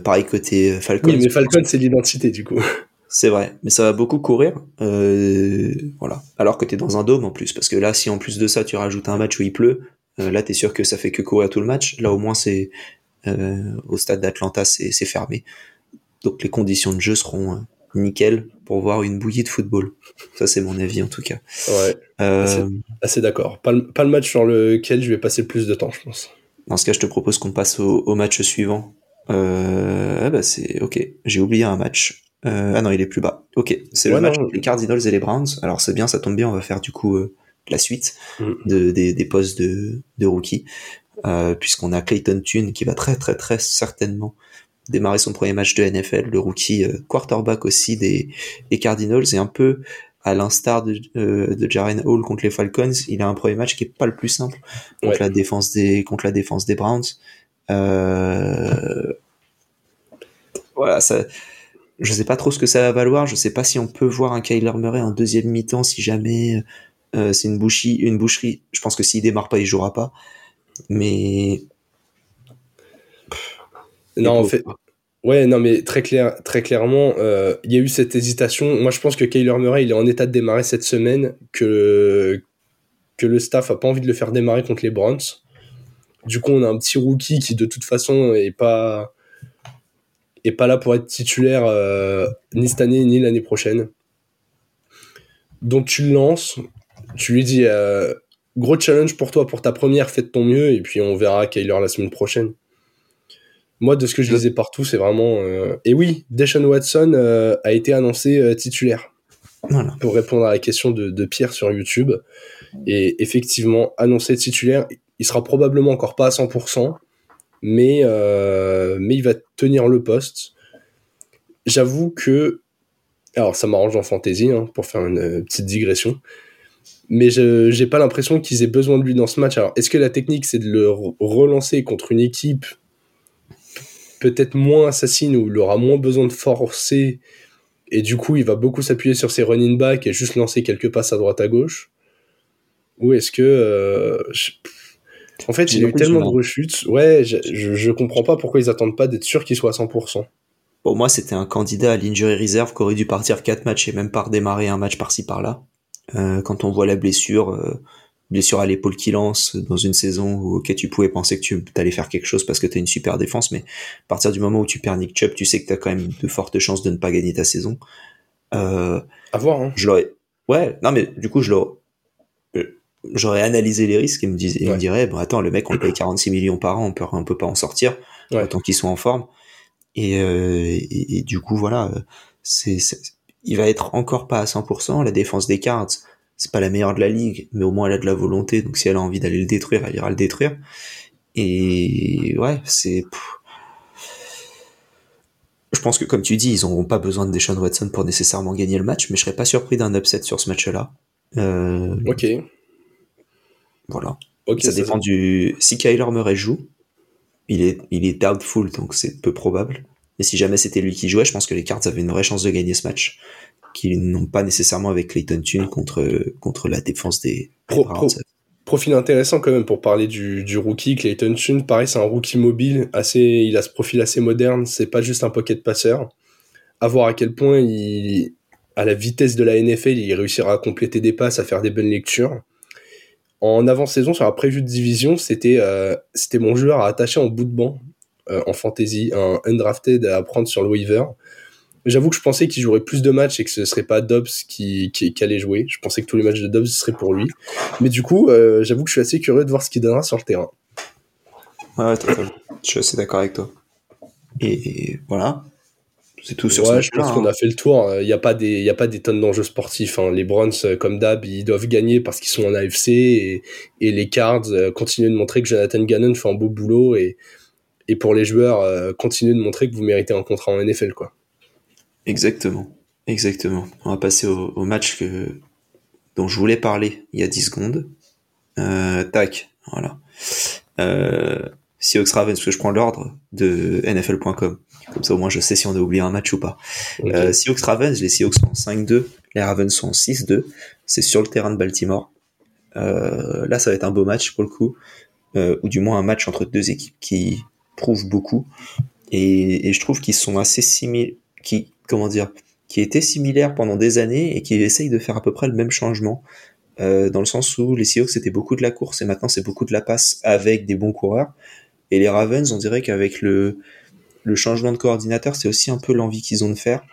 Falcons. Oui, mais Falcons, c'est l'identité, du coup. C'est vrai, mais ça va beaucoup courir. Voilà. Alors que t'es dans un dôme, en plus. Parce que là, si en plus de ça, tu rajoutes un match où il pleut, là, t'es sûr que ça fait que courir tout le match. Là, au moins, c'est au stade d'Atlanta, c'est fermé. Donc, les conditions de jeu seront nickel pour voir une bouillie de football. Ça, c'est mon avis, en tout cas. Ouais, assez d'accord. Pas le match sur lequel je vais passer le plus de temps, je pense. Dans ce cas, je te propose qu'on passe au match suivant. C'est ok. J'ai oublié un match. Non, il est plus bas. Ok, c'est le match entre les Cardinals et les Browns. Alors c'est bien, ça tombe bien. On va faire du coup la suite des postes de rookie, puisqu'on a Clayton Thune qui va très très très certainement démarrer son premier match de NFL. Le rookie quarterback aussi des Cardinals, et un peu à l'instar de Jaren Hall contre les Falcons, il a un premier match qui est pas le plus simple contre, ouais, contre la défense des Browns. Voilà, ça, je sais pas trop ce que ça va valoir. Je sais pas si on peut voir un Kyler Murray en deuxième mi-temps si jamais c'est une boucherie. Je pense que s'il démarre pas, il jouera pas. Mais non, en fait. Ouais, non, mais très clairement, il y a eu cette hésitation. Moi, je pense que Kyler Murray, il est en état de démarrer cette semaine, que le staff a pas envie de le faire démarrer contre les Browns. Du coup, on a un petit rookie qui, de toute façon, est pas là pour être titulaire ni cette année ni l'année prochaine. Donc, tu le lances, tu lui dis Gros challenge pour toi, pour ta première, fais de ton mieux, et puis on verra Kyler la semaine prochaine. Moi, de ce que je lisais partout, c'est vraiment... Et oui, Deshaun Watson a été annoncé titulaire. Voilà. Pour répondre à la question de Pierre sur YouTube. Et effectivement, annoncé titulaire, il sera probablement encore pas à 100%, mais il va tenir le poste. J'avoue que... Alors, ça m'arrange en fantasy, pour faire une petite digression. Mais je n'ai pas l'impression qu'ils aient besoin de lui dans ce match. Alors, est-ce que la technique, c'est de le relancer contre une équipe peut-être moins assassine, où il aura moins besoin de forcer, et du coup il va beaucoup s'appuyer sur ses running back et juste lancer quelques passes à droite à gauche? Ou est-ce que en fait il y a eu tellement de rechutes, je comprends pas pourquoi ils attendent pas d'être sûrs qu'ils soient à 100%. Pour moi c'était un candidat à l'injury reserve qui aurait dû partir 4 matchs et même pas redémarrer un match par-ci par-là. Quand on voit la blessure à l'épaule qui lance dans une saison où tu pouvais penser que tu allais faire quelque chose parce que t'as une super défense, mais à partir du moment où tu perds Nick Chubb, tu sais que t'as quand même de fortes chances de ne pas gagner ta saison. À voir, Je l'aurais... Ouais, non mais du coup j'aurais analysé les risques et me dirais, bon attends, le mec on le paye 46 millions par an, on peut pas en sortir, autant qu'il soit en forme. Et du coup voilà, il va être encore pas à 100%, la défense des Cards, c'est pas la meilleure de la ligue, mais au moins elle a de la volonté, donc si elle a envie d'aller le détruire, elle ira le détruire. Et ouais, c'est... Je pense que, comme tu dis, ils n'auront pas besoin de Deshaun Watson pour nécessairement gagner le match, mais je serais pas surpris d'un upset sur ce match-là. Ok. Voilà. Okay, ça dépend du... Si Kyler Murray joue, il est doubtful, donc c'est peu probable. Mais si jamais c'était lui qui jouait, je pense que les Cards avaient une vraie chance de gagner ce match, qu'ils n'ont pas nécessairement avec Clayton Thune contre la défense des Browns. Profil intéressant quand même pour parler du rookie Clayton Thune. Pareil, c'est un rookie mobile, il a ce profil assez moderne, c'est pas juste un pocket passeur. À voir à quel point à la vitesse de la NFL, il réussira à compléter des passes, à faire des bonnes lectures. En avant-saison, sur la preview de division, c'était mon joueur à attacher en bout de banc en fantasy, un undrafted à prendre sur le waiver. J'avoue que je pensais qu'il jouerait plus de matchs et que ce serait pas Dobbs qui allait jouer. Je pensais que tous les matchs de Dobbs seraient pour lui. Mais du coup, j'avoue que je suis assez curieux de voir ce qu'il donnera sur le terrain. Ouais, totalement. Je suis assez d'accord avec toi. Et voilà. C'est tout sur ça. Ouais, je pense qu'on a fait le tour. Il n'y a pas des tonnes d'enjeux sportifs. Les Browns, comme d'hab, ils doivent gagner parce qu'ils sont en AFC. Et les Cards continuent de montrer que Jonathan Gannon fait un beau boulot. Et pour les joueurs, continuez de montrer que vous méritez un contrat en NFL, quoi. Exactement. On va passer au match dont je voulais parler il y a 10 secondes. Voilà. Seahawks Ravens, parce que je prends l'ordre de NFL.com. Comme ça, au moins, je sais si on a oublié un match ou pas. Okay. Seahawks Ravens, les Seahawks sont en 5-2, les Ravens sont en 6-2. C'est sur le terrain de Baltimore. Là, ça va être un beau match pour le coup. Ou du moins un match entre deux équipes qui prouvent beaucoup. Et je trouve qu'ils sont assez similaires. Qui étaient similaires pendant des années et qui essayent de faire à peu près le même changement, dans le sens où les Seahawks c'était beaucoup de la course et maintenant c'est beaucoup de la passe avec des bons coureurs, et les Ravens on dirait qu'avec le changement de coordinateur c'est aussi un peu l'envie qu'ils ont de faire,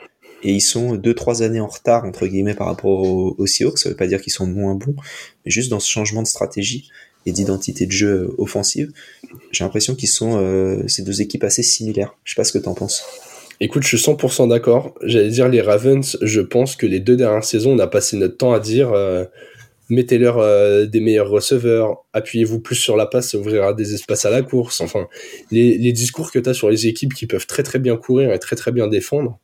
et ils sont 2-3 années en retard entre guillemets par rapport aux Seahawks. Ça veut pas dire qu'ils sont moins bons, mais juste dans ce changement de stratégie et d'identité de jeu offensive, j'ai l'impression qu'ils sont ces deux équipes assez similaires. Je sais pas ce que t'en penses. Écoute, je suis 100% d'accord. J'allais dire les Ravens, je pense que les deux dernières saisons, on a passé notre temps à dire mettez-leur des meilleurs receveurs, appuyez-vous plus sur la passe, ça ouvrira des espaces à la course. Enfin, les discours que tu as sur les équipes qui peuvent très très bien courir et très très bien défendre.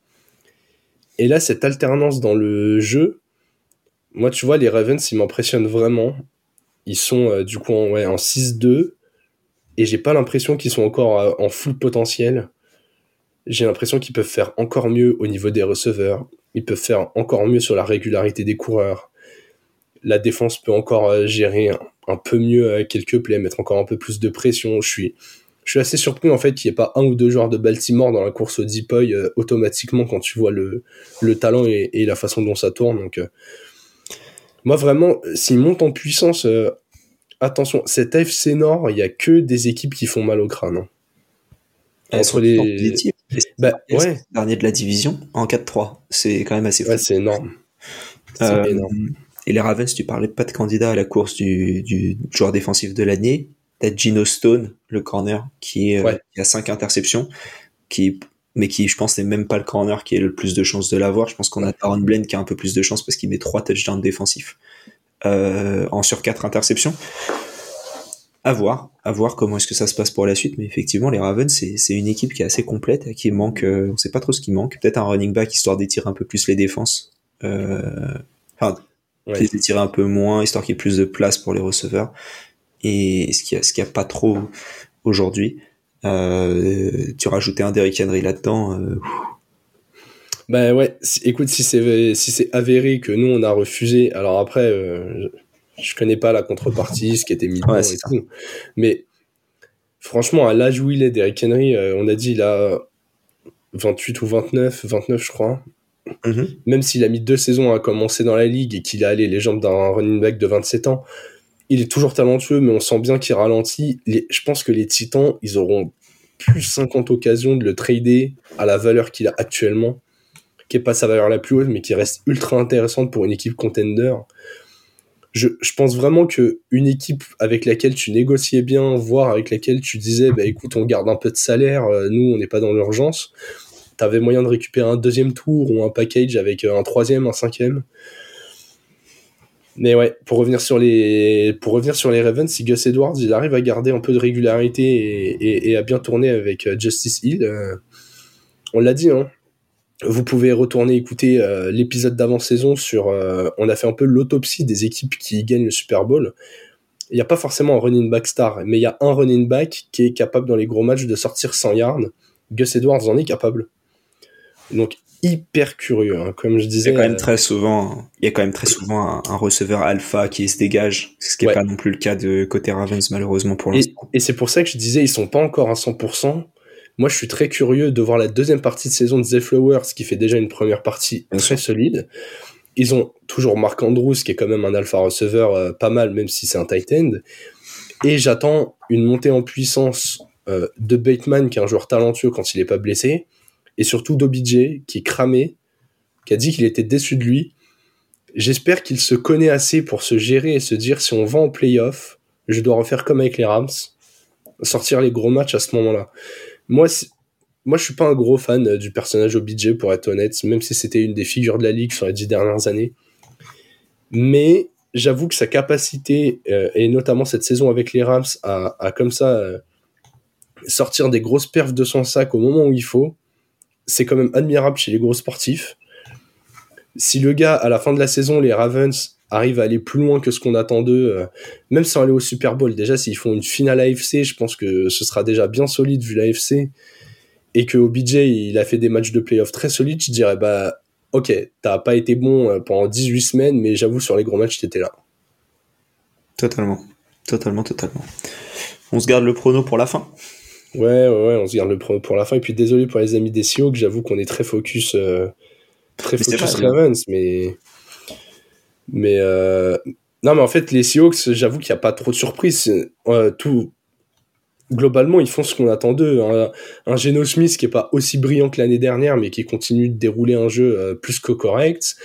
Et là, cette alternance dans le jeu, moi tu vois, les Ravens, ils m'impressionnent vraiment. Ils sont du coup en 6-2 et j'ai pas l'impression qu'ils sont encore en full potentiel. J'ai l'impression qu'ils peuvent faire encore mieux au niveau des receveurs, ils peuvent faire encore mieux sur la régularité des coureurs, la défense peut encore gérer un peu mieux quelques plays, mettre encore un peu plus de pression. Je suis assez surpris en fait qu'il n'y ait pas un ou deux joueurs de Baltimore dans la course au deep boy automatiquement quand tu vois le talent et la façon dont ça tourne. Donc, moi vraiment, s'ils montent en puissance, attention, cette AFC Nord, il n'y a que des équipes qui font mal au crâne. Entre les derniers de la division en 4-3, c'est quand même assez fou. C'est énorme. Et les Ravens, tu parlais pas de candidat à la course du joueur défensif de l'année. T'as Gino Stone, le corner, qui a 5 interceptions, mais qui, je pense, n'est même pas le corner qui a le plus de chances de l'avoir. Je pense qu'on a Taron Blaine qui a un peu plus de chance parce qu'il met 3 touchdowns défensifs sur 4 interceptions. À voir comment est-ce que ça se passe pour la suite, mais effectivement les Ravens c'est une équipe qui est assez complète, qui manque, on sait pas trop ce qui manque, peut-être un running back histoire d'étirer un peu plus les défenses, les étirer un peu moins, histoire qu'il y ait plus de place pour les receveurs, et ce qu'il y a pas trop aujourd'hui. Tu rajoutais un Derrick Henry là-dedans. Écoute, si c'est avéré que nous on a refusé, alors après je connais pas la contrepartie, ce qui était mis dedans et tout. Mais franchement, à l'âge où il est, Derrick Henry, on a dit il a 28 ou 29 je crois. Mm-hmm. Même s'il a mis 2 saisons à commencer dans la ligue et qu'il a les jambes d'un running back de 27 ans, il est toujours talentueux, mais on sent bien qu'il ralentit. Je pense que les Titans, ils auront plus 50 occasions de le trader à la valeur qu'il a actuellement, qui est pas sa valeur la plus haute, mais qui reste ultra intéressante pour une équipe contender. Je pense vraiment que une équipe avec laquelle tu négociais bien, voire avec laquelle tu disais écoute, on garde un peu de salaire, nous on n'est pas dans l'urgence, t'avais moyen de récupérer un 2e tour ou un package avec un 3e, un 5e. Mais ouais, pour revenir sur les Ravens, si Gus Edwards il arrive à garder un peu de régularité et à bien tourner avec Justice Hill, on l'a dit, hein. Vous pouvez retourner écouter l'épisode d'avant-saison sur... on a fait un peu l'autopsie des équipes qui gagnent le Super Bowl. Il n'y a pas forcément un running back star, mais il y a un running back qui est capable dans les gros matchs de sortir 100 yards. Gus Edwards en est capable. Donc, hyper curieux, hein, comme je disais. Il y a quand même très souvent un receveur alpha qui se dégage, ce qui n'est pas non plus le cas de côté Ravens, malheureusement, pour l'instant. Et c'est pour ça que je disais, ils ne sont pas encore à 100%. Moi, je suis très curieux de voir la 2e partie de saison de Zay Flowers, qui fait déjà une première partie très solide. Ils ont toujours Mark Andrews, qui est quand même un alpha receveur pas mal, même si c'est un tight end. Et j'attends une montée en puissance de Bateman, qui est un joueur talentueux quand il n'est pas blessé, et surtout d'OBJ, qui est cramé, qui a dit qu'il était déçu de lui. J'espère qu'il se connaît assez pour se gérer et se dire, si on va en play-off, je dois refaire comme avec les Rams, sortir les gros matchs à ce moment-là. Moi, je suis pas un gros fan du personnage OBJ, pour être honnête, même si c'était une des figures de la ligue sur les 10 dernières années. Mais j'avoue que sa capacité, et notamment cette saison avec les Rams, à comme ça sortir des grosses perfs de son sac au moment où il faut, c'est quand même admirable chez les gros sportifs. Si le gars, à la fin de la saison, les Ravens arrivent à aller plus loin que ce qu'on attend d'eux, même sans aller au Super Bowl, déjà s'ils font une finale AFC, je pense que ce sera déjà bien solide vu l'AFC, et que OBJ il a fait des matchs de playoff très solides, je dirais ok, t'as pas été bon pendant 18 semaines, mais j'avoue sur les gros matchs t'étais là. Totalement. On se garde le prono pour la fin. Ouais, on se garde le prono pour la fin, et puis désolé pour les amis des CEO, que j'avoue qu'on est très focus Ravens, mais non, mais en fait les Seahawks, j'avoue qu'il n'y a pas trop de surprises, globalement ils font ce qu'on attend d'eux, hein. Un Geno Smith qui n'est pas aussi brillant que l'année dernière, mais qui continue de dérouler un jeu plus que correct,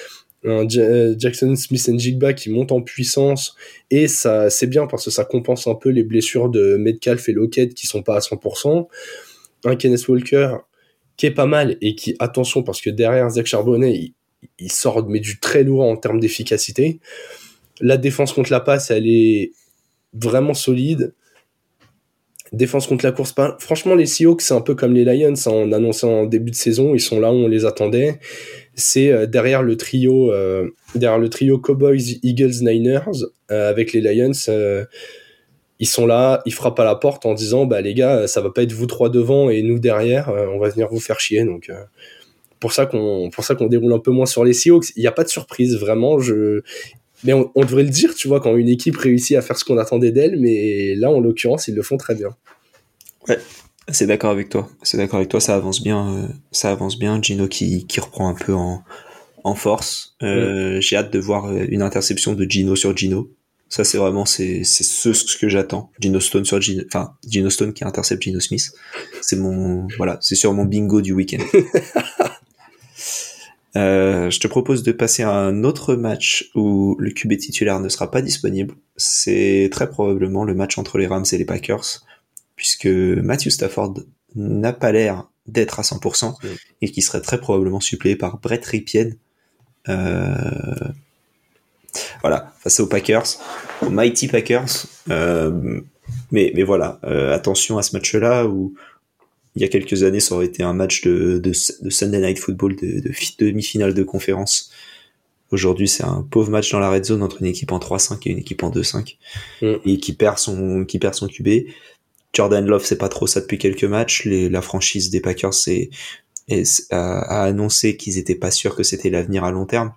un Jackson Smith-Njigba qui monte en puissance, et ça c'est bien parce que ça compense un peu les blessures de Metcalf et Lockett qui ne sont pas à 100%, un Kenneth Walker qui est pas mal et qui, attention, parce que derrière Zach Charbonnet il sort mais du très lourd en termes d'efficacité. La défense contre la passe, elle est vraiment solide. Défense contre la course, franchement les Seahawks c'est un peu comme les Lions, hein. On annonçait en début de saison, ils sont là où on les attendait. C'est derrière le trio Cowboys, Eagles, Niners, avec les Lions, ils sont là, ils frappent à la porte en disant les gars, ça va pas être vous 3 devant et nous derrière, on va venir vous faire chier. Donc pour ça qu'on déroule un peu moins sur les Seahawks. Il n'y a pas de surprise, vraiment. Mais on devrait le dire, tu vois, quand une équipe réussit à faire ce qu'on attendait d'elle, mais là, en l'occurrence, ils le font très bien. Ouais, c'est d'accord avec toi, ça avance bien. Gino qui reprend un peu en force. J'ai hâte de voir une interception de Gino sur Gino. Ça, c'est vraiment c'est ce que j'attends. Gino Stone qui intercepte Gino Smith. C'est sûrement mon bingo du week-end. Je te propose de passer à un autre match où le QB titulaire ne sera pas disponible. C'est très probablement le match entre les Rams et les Packers, puisque Matthew Stafford n'a pas l'air d'être à 100% et qui serait très probablement suppléé par Brett Rypien. Voilà, face aux Packers, aux Mighty Packers. Mais voilà, attention à ce match-là où il y a quelques années, ça aurait été un match de Sunday Night Football de demi-finale de conférence. Aujourd'hui, c'est un pauvre match dans la red zone entre une équipe en 3-5 et une équipe en 2-5 et qui perd son QB. Jordan Love, c'est pas trop ça depuis quelques matchs. La franchise des Packers a annoncé qu'ils n'étaient pas sûrs que c'était l'avenir à long terme.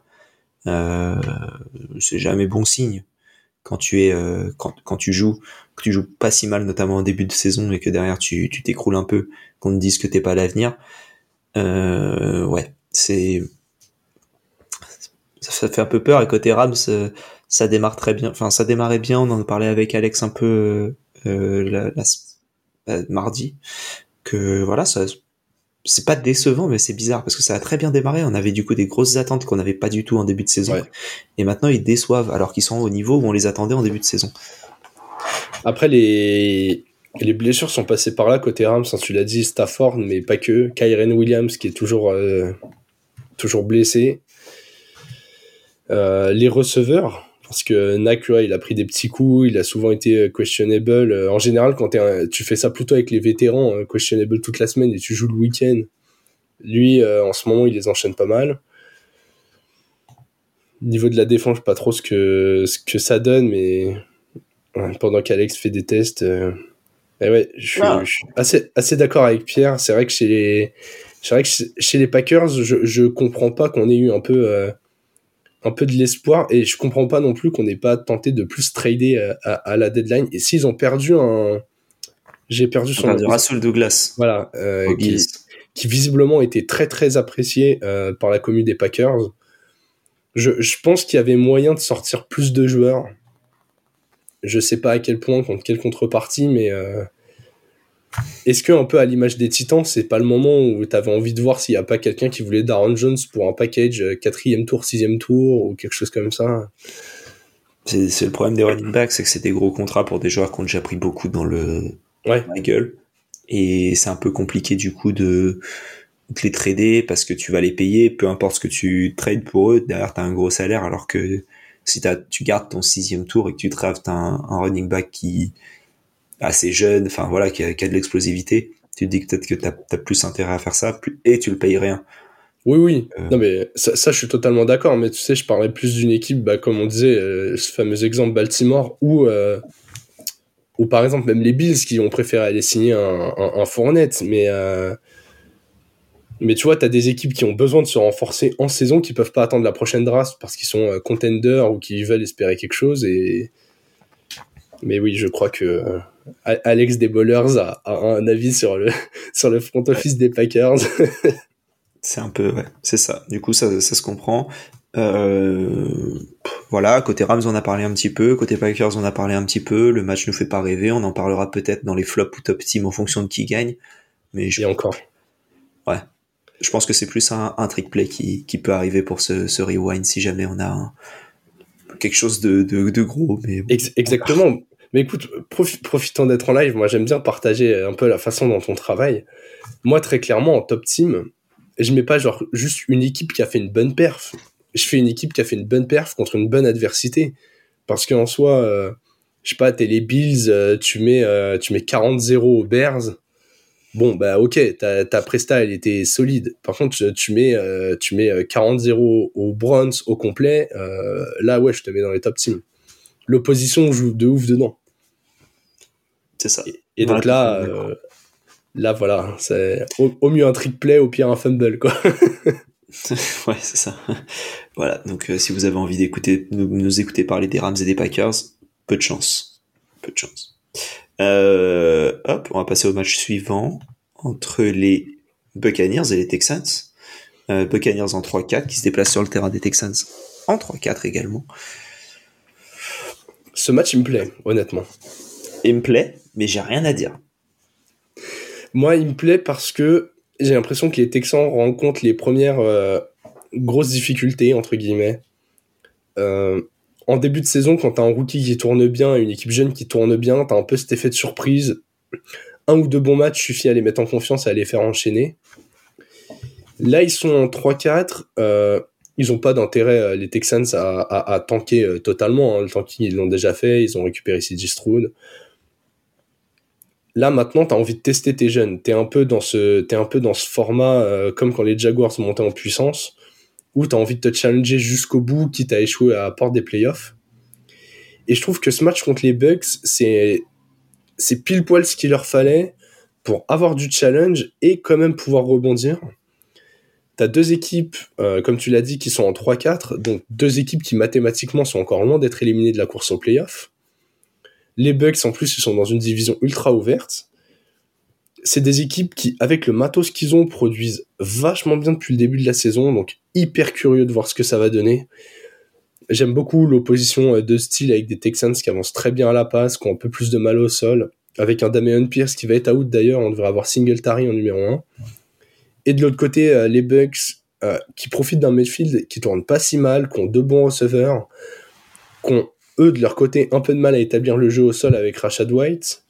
C'est jamais bon signe quand tu es quand tu joues pas si mal, notamment en début de saison, et que derrière tu t'écroules un peu, qu'on te dise que t'es pas à l'avenir. Ça fait un peu peur. Et côté Rams, ça démarre très bien, enfin ça démarrait bien, on en parlait avec Alex un peu mardi, que voilà, ça c'est pas décevant, mais c'est bizarre parce que ça a très bien démarré. On avait du coup des grosses attentes qu'on n'avait pas du tout en début de saison, et maintenant ils déçoivent alors qu'ils sont au niveau où on les attendait en début de saison. Après, les blessures sont passées par là côté Rams, hein, tu l'as dit, Stafford, mais pas que. Kyren Williams qui est toujours blessé. Les receveurs, parce que Nak, il a pris des petits coups, il a souvent été questionable. En général, quand tu fais ça plutôt avec les vétérans, questionable toute la semaine, et tu joues le week-end. Lui, en ce moment, il les enchaîne pas mal. Niveau de la défense, pas trop ce que ça donne, mais pendant qu'Alex fait des tests... Je suis assez d'accord avec Pierre. C'est vrai que chez les Packers, je comprends pas qu'on ait eu un peu de l'espoir, et je comprends pas non plus qu'on n'ait pas tenté de plus trader à la deadline. Et s'ils ont perdu Rasul Douglas, voilà, qui visiblement était très très apprécié par la commu des Packers, je pense qu'il y avait moyen de sortir plus de joueurs. Je sais pas à quel point, contre quelle contrepartie, mais est-ce que un peu à l'image des Titans, c'est pas le moment où t'avais envie de voir s'il y a pas quelqu'un qui voulait Darren Jones pour un package 4e tour, 6e tour ou quelque chose comme ça? C'est le problème des running backs, c'est que c'est des gros contrats pour des joueurs qui ont déjà pris beaucoup dans la gueule, et c'est un peu compliqué du coup de les trader parce que tu vas les payer, peu importe ce que tu trades pour eux, derrière t'as un gros salaire, alors que si tu gardes ton 6e tour et que tu draftes un running back qui assez jeune, enfin voilà, qui a de l'explosivité, tu te dis que peut-être que t'as plus intérêt à faire ça, et tu le payes rien. Oui. Non mais ça je suis totalement d'accord, mais tu sais, je parlais plus d'une équipe, comme on disait, ce fameux exemple Baltimore, ou par exemple même les Bills qui ont préféré aller signer un Fournette, mais tu vois, t'as des équipes qui ont besoin de se renforcer en saison, qui peuvent pas attendre la prochaine draft parce qu'ils sont contenders ou qu'ils veulent espérer quelque chose. Mais oui, je crois que Alex des Ballers a un avis sur le front office des Packers. C'est un peu, ouais, c'est ça. Du coup, ça se comprend. Voilà, côté Rams, on a parlé un petit peu. Côté Packers, on a parlé un petit peu. Le match nous fait pas rêver. On en parlera peut-être dans les flops ou top teams en fonction de qui gagne. Mais Et encore. Ouais. Je pense que c'est plus un trick play qui peut arriver pour ce rewind si jamais on a quelque chose de gros. Mais bon. Exactement. Mais écoute, profitant d'être en live, moi j'aime bien partager un peu la façon dont on travaille. Moi, très clairement, en top team, je mets pas genre juste une équipe qui a fait une bonne perf. Je fais une équipe qui a fait une bonne perf contre une bonne adversité. Parce qu'en soi, je sais pas, t'es les Bills, tu mets 40-0 aux Bears. Bon, ok, ta presta, elle était solide. Par contre, tu mets 40-0 aux Browns au complet. Là, ouais, je te mets dans les top teams. L'opposition joue de ouf dedans. C'est ça. Et donc là, voilà, c'est au mieux un trick play, au pire un fumble, quoi. Ouais, c'est ça. Voilà, donc si vous avez envie d'écouter, nous écouter parler des Rams et des Packers, peu de chance. Hop, on va passer au match suivant entre les Buccaneers et les Texans. Buccaneers en 3-4 qui se déplacent sur le terrain des Texans en 3-4 également. Ce match, il me plaît, honnêtement. Il me plaît, mais j'ai rien à dire. Moi, il me plaît parce que j'ai l'impression que les Texans rencontrent les premières grosse difficulté, entre guillemets. En début de saison, quand t'as un rookie qui tourne bien, une équipe jeune qui tourne bien, t'as un peu cet effet de surprise. Un ou deux bons matchs suffit à les mettre en confiance et à les faire enchaîner. Là, ils sont en 3-4. Ils n'ont pas d'intérêt, les Texans, à tanker totalement. Hein. Le tanking, ils l'ont déjà fait. Ils ont récupéré C.J. Stroud. Là, maintenant, tu as envie de tester tes jeunes. Tu es un peu dans ce format, comme quand les Jaguars sont montés en puissance, où tu as envie de te challenger jusqu'au bout, quitte à échouer à la porte des playoffs. Et je trouve que ce match contre les Bucks, c'est pile poil ce qu'il leur fallait pour avoir du challenge et quand même pouvoir rebondir. T'as deux équipes, comme tu l'as dit, qui sont en 3-4, donc deux équipes qui mathématiquement sont encore loin d'être éliminées de la course au play-off. Les Bucks, en plus, ils sont dans une division ultra ouverte. C'est des équipes qui, avec le matos qu'ils ont, produisent vachement bien depuis le début de la saison, donc hyper curieux de voir ce que ça va donner. J'aime beaucoup l'opposition de style avec des Texans qui avancent très bien à la passe, qui ont un peu plus de mal au sol, avec un Dameon Pierce qui va être out d'ailleurs, on devrait avoir Singletary en numéro 1. Et de l'autre côté, les Bucks qui profitent d'un midfield qui tourne pas si mal, qui ont deux bons receveurs, qui ont, eux, de leur côté, un peu de mal à établir le jeu au sol avec Rashad White.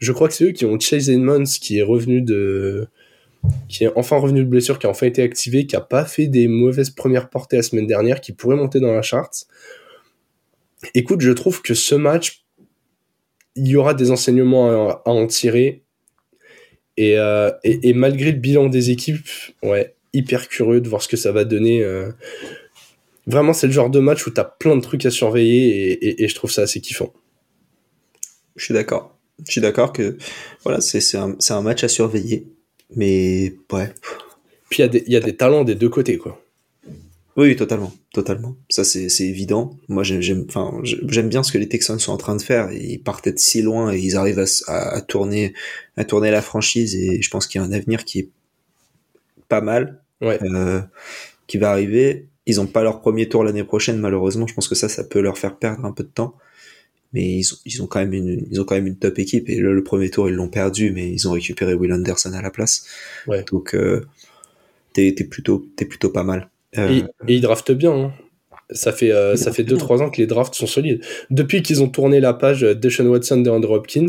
Je crois que c'est eux qui ont Chase Edmonds, qui est enfin revenu de blessure, qui a enfin été activé, qui a pas fait des mauvaises premières portées la semaine dernière, qui pourrait monter dans la charte. Écoute, je trouve que ce match, il y aura des enseignements à en tirer. Et malgré le bilan des équipes, ouais, hyper curieux de voir ce que ça va donner. Vraiment, c'est le genre de match où t'as plein de trucs à surveiller et je trouve ça assez kiffant. Je suis d'accord. Je suis d'accord que voilà, c'est un match à surveiller. Mais ouais. Puis il y a des talents des deux côtés, quoi. Oui, totalement. Ça, c'est évident. Moi, j'aime bien ce que les Texans sont en train de faire. Ils partaient de si loin et ils arrivent à tourner la franchise. Et je pense qu'il y a un avenir qui est pas mal, ouais. Qui va arriver. Ils n'ont pas leur premier tour l'année prochaine, malheureusement. Je pense que ça peut leur faire perdre un peu de temps. Mais ils ont quand même une top équipe. Et le premier tour, ils l'ont perdu, mais ils ont récupéré Will Anderson à la place. Ouais. Donc, t'es plutôt pas mal. Et ils draftent bien, hein. Ça fait 2-3 ans que les drafts sont solides. Depuis qu'ils ont tourné la page Deshaun Watson de Andrew Hopkins,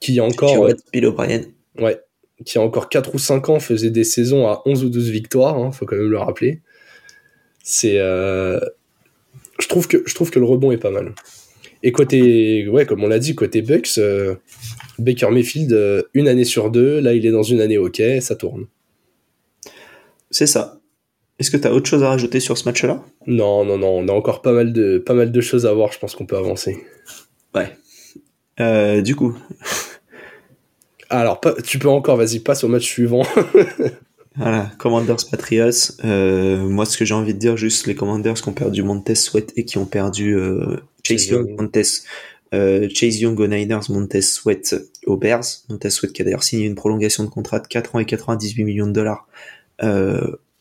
qui a encore Bill O'Brien. Ouais, qui a encore 4 ou 5 ans faisait des saisons à 11 ou 12 victoires, hein, faut quand même le rappeler. Je trouve que le rebond est pas mal. Et côté, ouais, comme on l'a dit, côté Bucks, Baker Mayfield, une année sur deux, là il est dans une année OK, ça tourne. C'est ça. Est-ce que tu as autre chose à rajouter sur ce match-là ? Non, on a encore pas mal de choses à voir, je pense qu'on peut avancer. Ouais. Du coup. Alors, tu peux encore, vas-y, passe au match suivant. Voilà, Commanders Patriots. Moi, ce que j'ai envie de dire, juste les Commanders qui ont perdu Montez Sweat et qui ont perdu Chase Young aux Niners, Montez Sweat aux Bears. Montez Sweat qui a d'ailleurs signé une prolongation de contrat de 4 ans et $98 million.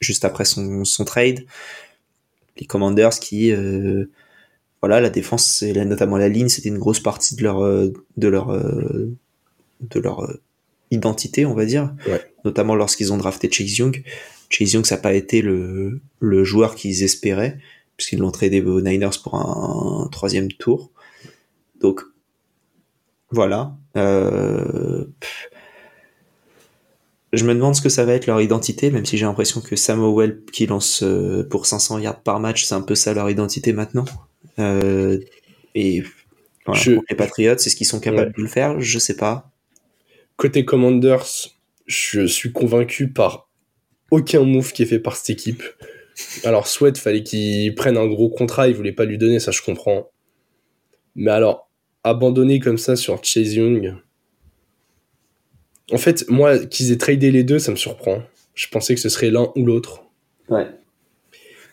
Juste après son trade, les Commanders qui voilà, la défense et notamment la ligne, c'était une grosse partie de leur identité, on va dire, ouais. Notamment lorsqu'ils ont drafté Chase Young, ça n'a pas été le joueur qu'ils espéraient puisqu'ils l'ont tradé aux Niners pour un 3e tour, donc voilà, je me demande ce que ça va être leur identité, même si j'ai l'impression que Samuel qui lance pour 500 yards par match, c'est un peu ça leur identité maintenant. Et voilà, pour les Patriots, c'est ce qu'ils sont capables, ouais, de le faire, je sais pas. Côté Commanders, je suis convaincu par aucun move qui est fait par cette équipe. Alors Sweat, fallait qu'il prenne un gros contrat, ils voulaient pas lui donner, ça je comprends. Mais alors, abandonner comme ça sur Chase Young... En fait, moi, qu'ils aient tradé les deux, ça me surprend. Je pensais que ce serait l'un ou l'autre. Ouais.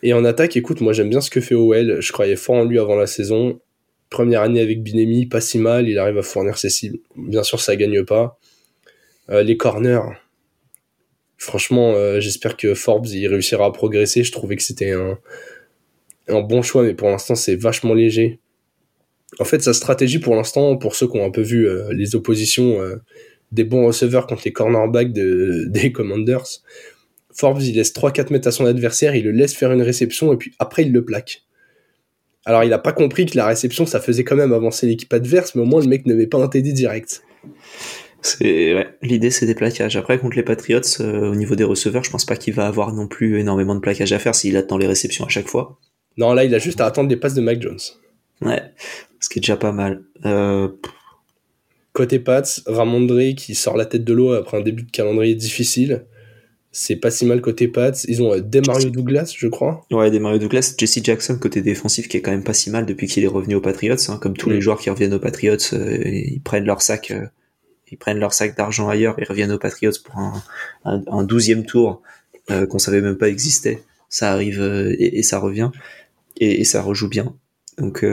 Et en attaque, écoute, moi, j'aime bien ce que fait Howell. Je croyais fort en lui avant la saison. Première année avec Bienemi, pas si mal. Il arrive à fournir ses cibles. Bien sûr, ça gagne pas. Les corners. Franchement, j'espère que Forbes, il réussira à progresser. Je trouvais que c'était un bon choix, mais pour l'instant, c'est vachement léger. En fait, sa stratégie, pour l'instant, pour ceux qui ont un peu vu les oppositions... des bons receveurs contre les cornerbacks des Commanders. Forbes, il laisse 3-4 mètres à son adversaire, il le laisse faire une réception et puis après il le plaque. Alors il n'a pas compris que la réception, ça faisait quand même avancer l'équipe adverse, mais au moins le mec ne met pas un TD direct. Ouais, l'idée c'est des plaquages. Après contre les Patriots, au niveau des receveurs, je pense pas qu'il va avoir non plus énormément de plaquages à faire s'il attend les réceptions à chaque fois. Non, là il a juste à attendre les passes de Mike Jones. Ouais, ce qui est déjà pas mal. Côté Pats, Ramondre qui sort la tête de l'eau après un début de calendrier difficile. C'est pas si mal côté Pats. Ils ont Demario Douglas, je crois. Ouais, Demario Douglas, Jesse Jackson côté défensif qui est quand même pas si mal depuis qu'il est revenu aux Patriots. Hein. Comme tous les joueurs qui reviennent aux Patriots, ils prennent leur sac. Ils prennent leur sac d'argent ailleurs, ils reviennent aux Patriots pour un 12e tour qu'on savait même pas existait. Ça arrive et ça revient et ça rejoue bien. Donc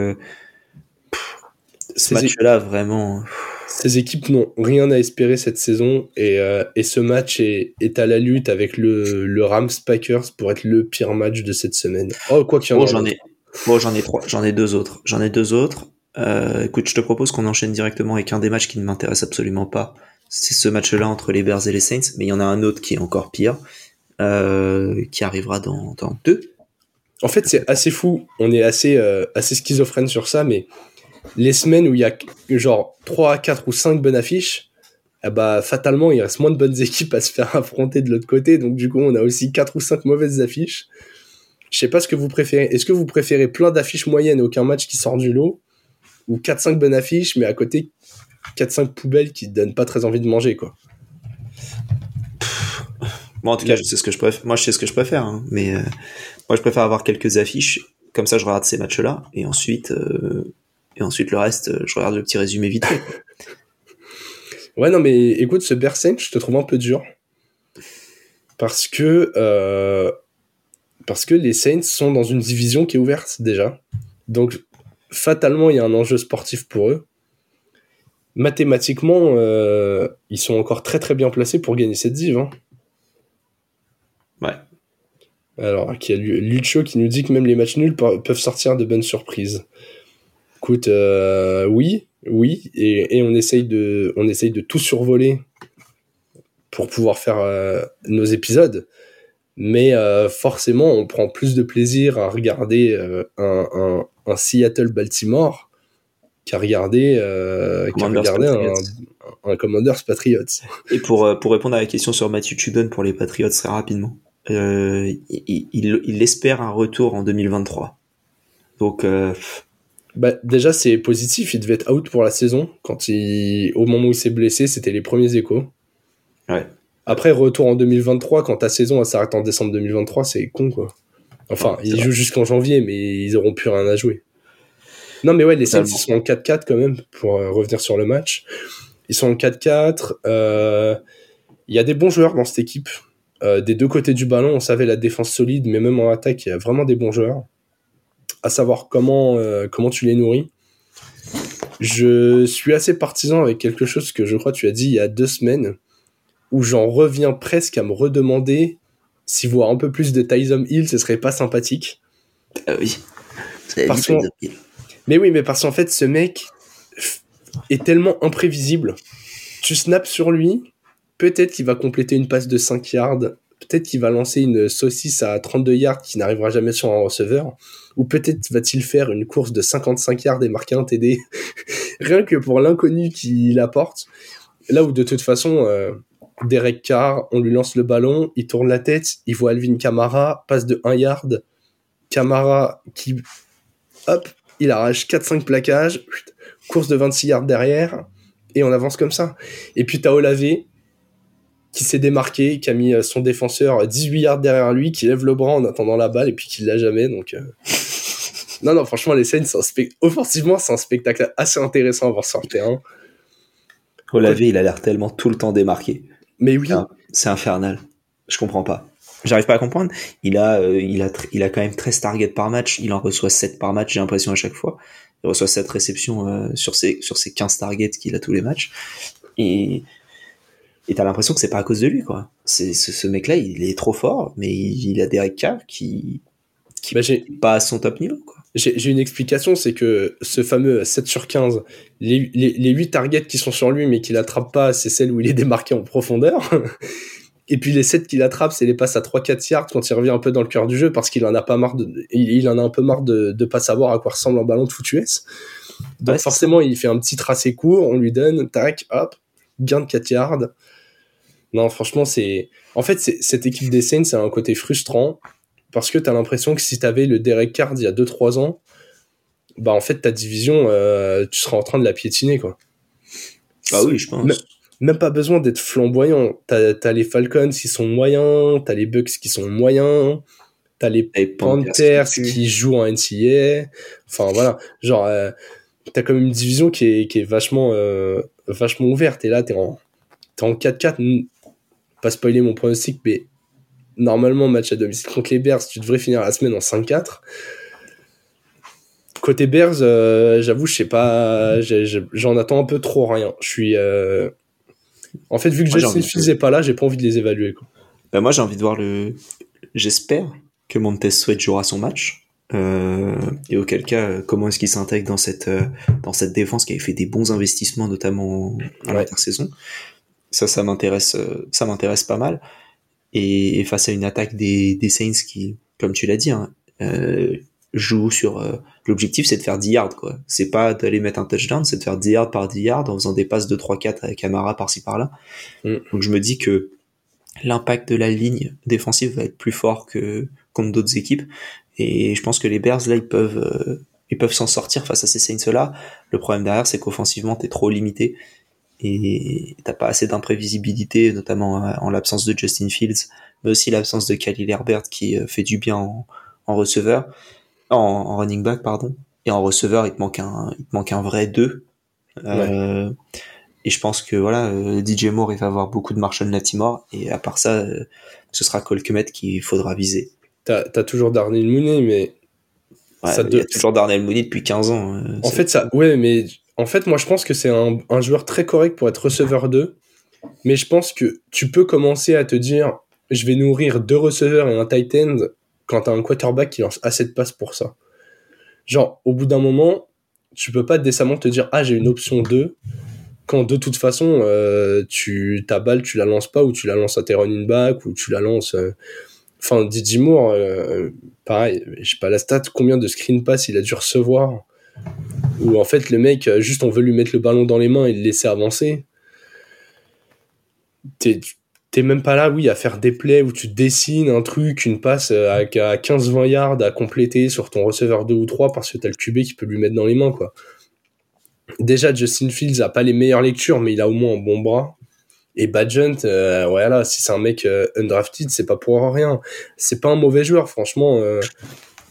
ce match-là vraiment. Ces équipes n'ont rien à espérer cette saison et ce match est à la lutte avec le Rams Packers pour être le pire match de cette semaine. Oh quoi qu'il y en ait. J'en ai deux autres. Écoute, je te propose qu'on enchaîne directement avec un des matchs qui ne m'intéresse absolument pas. C'est ce match-là entre les Bears et les Saints, mais il y en a un autre qui est encore pire, qui arrivera dans deux. En fait, c'est assez fou. On est assez schizophrène sur ça, mais les semaines où il y a genre 3, 4 ou 5 bonnes affiches, fatalement, il reste moins de bonnes équipes à se faire affronter de l'autre côté. Donc du coup, on a aussi 4 ou 5 mauvaises affiches. Je sais pas ce que vous préférez. Est-ce que vous préférez plein d'affiches moyennes et aucun match qui sort du lot ? Ou 4-5 bonnes affiches, mais à côté 4-5 poubelles qui te donnent pas très envie de manger, quoi. Moi, en tout cas, je sais ce que je préfère. Moi, je sais ce que je préfère, hein, mais moi, je préfère avoir quelques affiches. Comme ça, je regarde ces matchs-là, et ensuite le reste, je regarde le petit résumé vite fait. Ouais, non, mais écoute, ce Bears Saints, je te trouve un peu dur. Parce que les Saints sont dans une division qui est ouverte, déjà. Donc, fatalement, il y a un enjeu sportif pour eux. Mathématiquement, ils sont encore très très bien placés pour gagner cette div. Hein. Ouais. Alors, il y a Lucho qui nous dit que même les matchs nuls peuvent sortir de bonnes surprises. Écoute, oui, et on essaye de tout survoler pour pouvoir faire nos épisodes. Mais forcément, on prend plus de plaisir à regarder un Seattle-Baltimore qu'à regarder, un Commanders Patriots. Et pour répondre à la question sur Matthew Judon pour les Patriots très rapidement, il espère un retour en 2023. Donc, déjà, c'est positif. Il devait être out pour la saison. Au moment où il s'est blessé, c'était les premiers échos. Ouais. Après, retour en 2023, quand ta saison s'arrête en décembre 2023, c'est con, quoi. Enfin, ils jouent jusqu'en janvier, mais ils n'auront plus rien à jouer. Non, mais ouais, les Saints, ils sont en 4-4 quand même, pour revenir sur le match. Ils sont en 4-4. Il y a des bons joueurs dans cette équipe. Des deux côtés du ballon, on savait la défense solide, mais même en attaque, il y a vraiment des bons joueurs. À savoir comment tu les nourris. Je suis assez partisan avec quelque chose que je crois tu as dit il y a 2 semaines. Où j'en reviens presque à me redemander si voir un peu plus de Tyson Hill, ce serait pas sympathique. Ah oui. Parce qu'en fait, ce mec est tellement imprévisible. Tu snaps sur lui, peut-être qu'il va compléter une passe de 5 yards, peut-être qu'il va lancer une saucisse à 32 yards qui n'arrivera jamais sur un receveur, ou peut-être va-t-il faire une course de 55 yards et marquer un TD, rien que pour l'inconnu qu'il apporte. Là où, de toute façon... Derek Carr, on lui lance le ballon, il tourne la tête, il voit Alvin Kamara, passe de 1 yard, Kamara qui, hop, il arrache 4-5 plaquages, course de 26 yards derrière, et on avance comme ça. Et puis t'as Olavé, qui s'est démarqué, qui a mis son défenseur 18 yards derrière lui, qui lève le bras en attendant la balle, et puis qui l'a jamais, donc... Non, franchement, les Saints, offensivement, c'est un spectacle assez intéressant à voir sur le terrain. Olavé, il a l'air tellement tout le temps démarqué. Mais oui, c'est infernal. Je comprends pas. J'arrive pas à comprendre. Il a quand même 13 targets par match. Il en reçoit 7 par match, j'ai l'impression, à chaque fois. Il reçoit 7 réceptions sur ses 15 targets qu'il a tous les matchs. Et t'as l'impression que c'est pas à cause de lui, quoi. Ce mec-là, il est trop fort, mais il a Derek Carr qui n'est pas à son top niveau, quoi. J'ai une explication, c'est que ce fameux 7 sur 15, les 8 targets qui sont sur lui mais qu'il attrape pas, c'est celle où il est démarqué en profondeur. Et puis les 7 qu'il attrape, c'est les passes à 3-4 yards quand il revient un peu dans le cœur du jeu, parce qu'il en a pas marre de, il en a un peu marre de pas savoir à quoi ressemble un ballon de foutu S. Donc ouais, forcément, il fait un petit tracé court, on lui donne, tac, hop, gain de 4 yards. Non, franchement, c'est... En fait, cette équipe des Saints, ça a un côté frustrant, parce que t'as l'impression que si t'avais le Derek Carr il y a 2-3 ans, bah en fait, ta division, tu seras en train de la piétiner, quoi. Bah oui, je pense. Même pas besoin d'être flamboyant. T'as les Falcons qui sont moyens, t'as les Bucks qui sont moyens, t'as les Panthers qui jouent en NCAA. Enfin, voilà. Genre, t'as quand même une division qui est vachement ouverte. Et là, t'es en 4-4. Pas spoiler mon pronostic, mais normalement, match à domicile contre les Bears, tu devrais finir la semaine en 5-4. Côté Bears, j'avoue, je sais pas, j'en attends un peu trop rien. Je suis... En fait, vu que Justin Fields n'est pas là, j'ai pas envie de les évaluer, quoi. Ben moi, j'ai envie de voir le... J'espère que Montez Sweat jouera son match. Et auquel cas, comment est-ce qu'il s'intègre dans cette défense qui avait fait des bons investissements, notamment à l'intersaison. Ça m'intéresse pas mal. Et face à une attaque des Saints qui, comme tu l'as dit... joue sur l'objectif, c'est de faire 10 yards, quoi. C'est pas d'aller mettre un touchdown, c'est de faire 10 yards par 10 yards en faisant des passes de 3-4 avec Kamara par-ci par-là. Donc je me dis que l'impact de la ligne défensive va être plus fort que contre d'autres équipes, et je pense que les Bears là ils peuvent s'en sortir face à ces Saints là. Le problème derrière, c'est qu'offensivement t'es trop limité et t'as pas assez d'imprévisibilité, notamment en l'absence de Justin Fields, mais aussi l'absence de Khalil Herbert qui fait du bien en receveur. En running back, pardon. Et en receveur, il te manque un vrai 2. Ouais. Et je pense que voilà, DJ Moore, il va avoir beaucoup de Marshall Latimore. Et à part ça, ce sera Cole Kmet qu'il faudra viser. T'as toujours Darnell Mooney, mais... Ouais, il y a toujours Darnell Mooney depuis 15 ans. En fait, moi, je pense que c'est un joueur très correct pour être receveur 2. Mais je pense que tu peux commencer à te dire, je vais nourrir 2 receveurs et un tight end, quand t'as un quarterback qui lance assez de passes pour ça. Genre, au bout d'un moment, tu peux pas décemment te dire « Ah, j'ai une option 2 », quand de toute façon, ta balle, tu la lances pas, ou tu la lances à tes running back, ou tu la lances... Enfin, Didi Moore, pareil, je sais pas la stat, combien de screen pass il a dû recevoir, où en fait, le mec, juste on veut lui mettre le ballon dans les mains et le laisser avancer. T'es même pas là, oui, à faire des plays où tu dessines un truc, une passe à 15-20 yards à compléter sur ton receveur 2 ou 3 parce que t'as le QB qui peut lui mettre dans les mains, quoi. Déjà, Justin Fields a pas les meilleures lectures, mais il a au moins un bon bras. Et Badgent, voilà, si c'est un mec undrafted, c'est pas pour rien. C'est pas un mauvais joueur, franchement.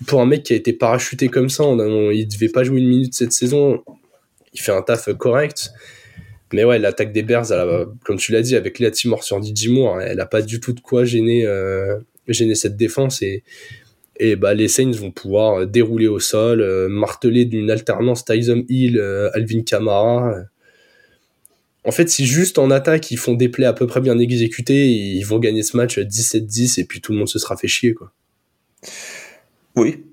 Pour un mec qui a été parachuté comme ça, il devait pas jouer une minute cette saison. Il fait un taf correct. Mais ouais, l'attaque des Bears, comme tu l'as dit, avec Latimore sur DJ Moore, elle n'a pas du tout de quoi gêner cette défense. Et bah, les Saints vont pouvoir dérouler au sol, marteler d'une alternance Tyson Hill, Alvin Kamara. En fait, si juste en attaque, ils font des plays à peu près bien exécutés, ils vont gagner ce match 17-10 et puis tout le monde se sera fait chier, quoi. Oui,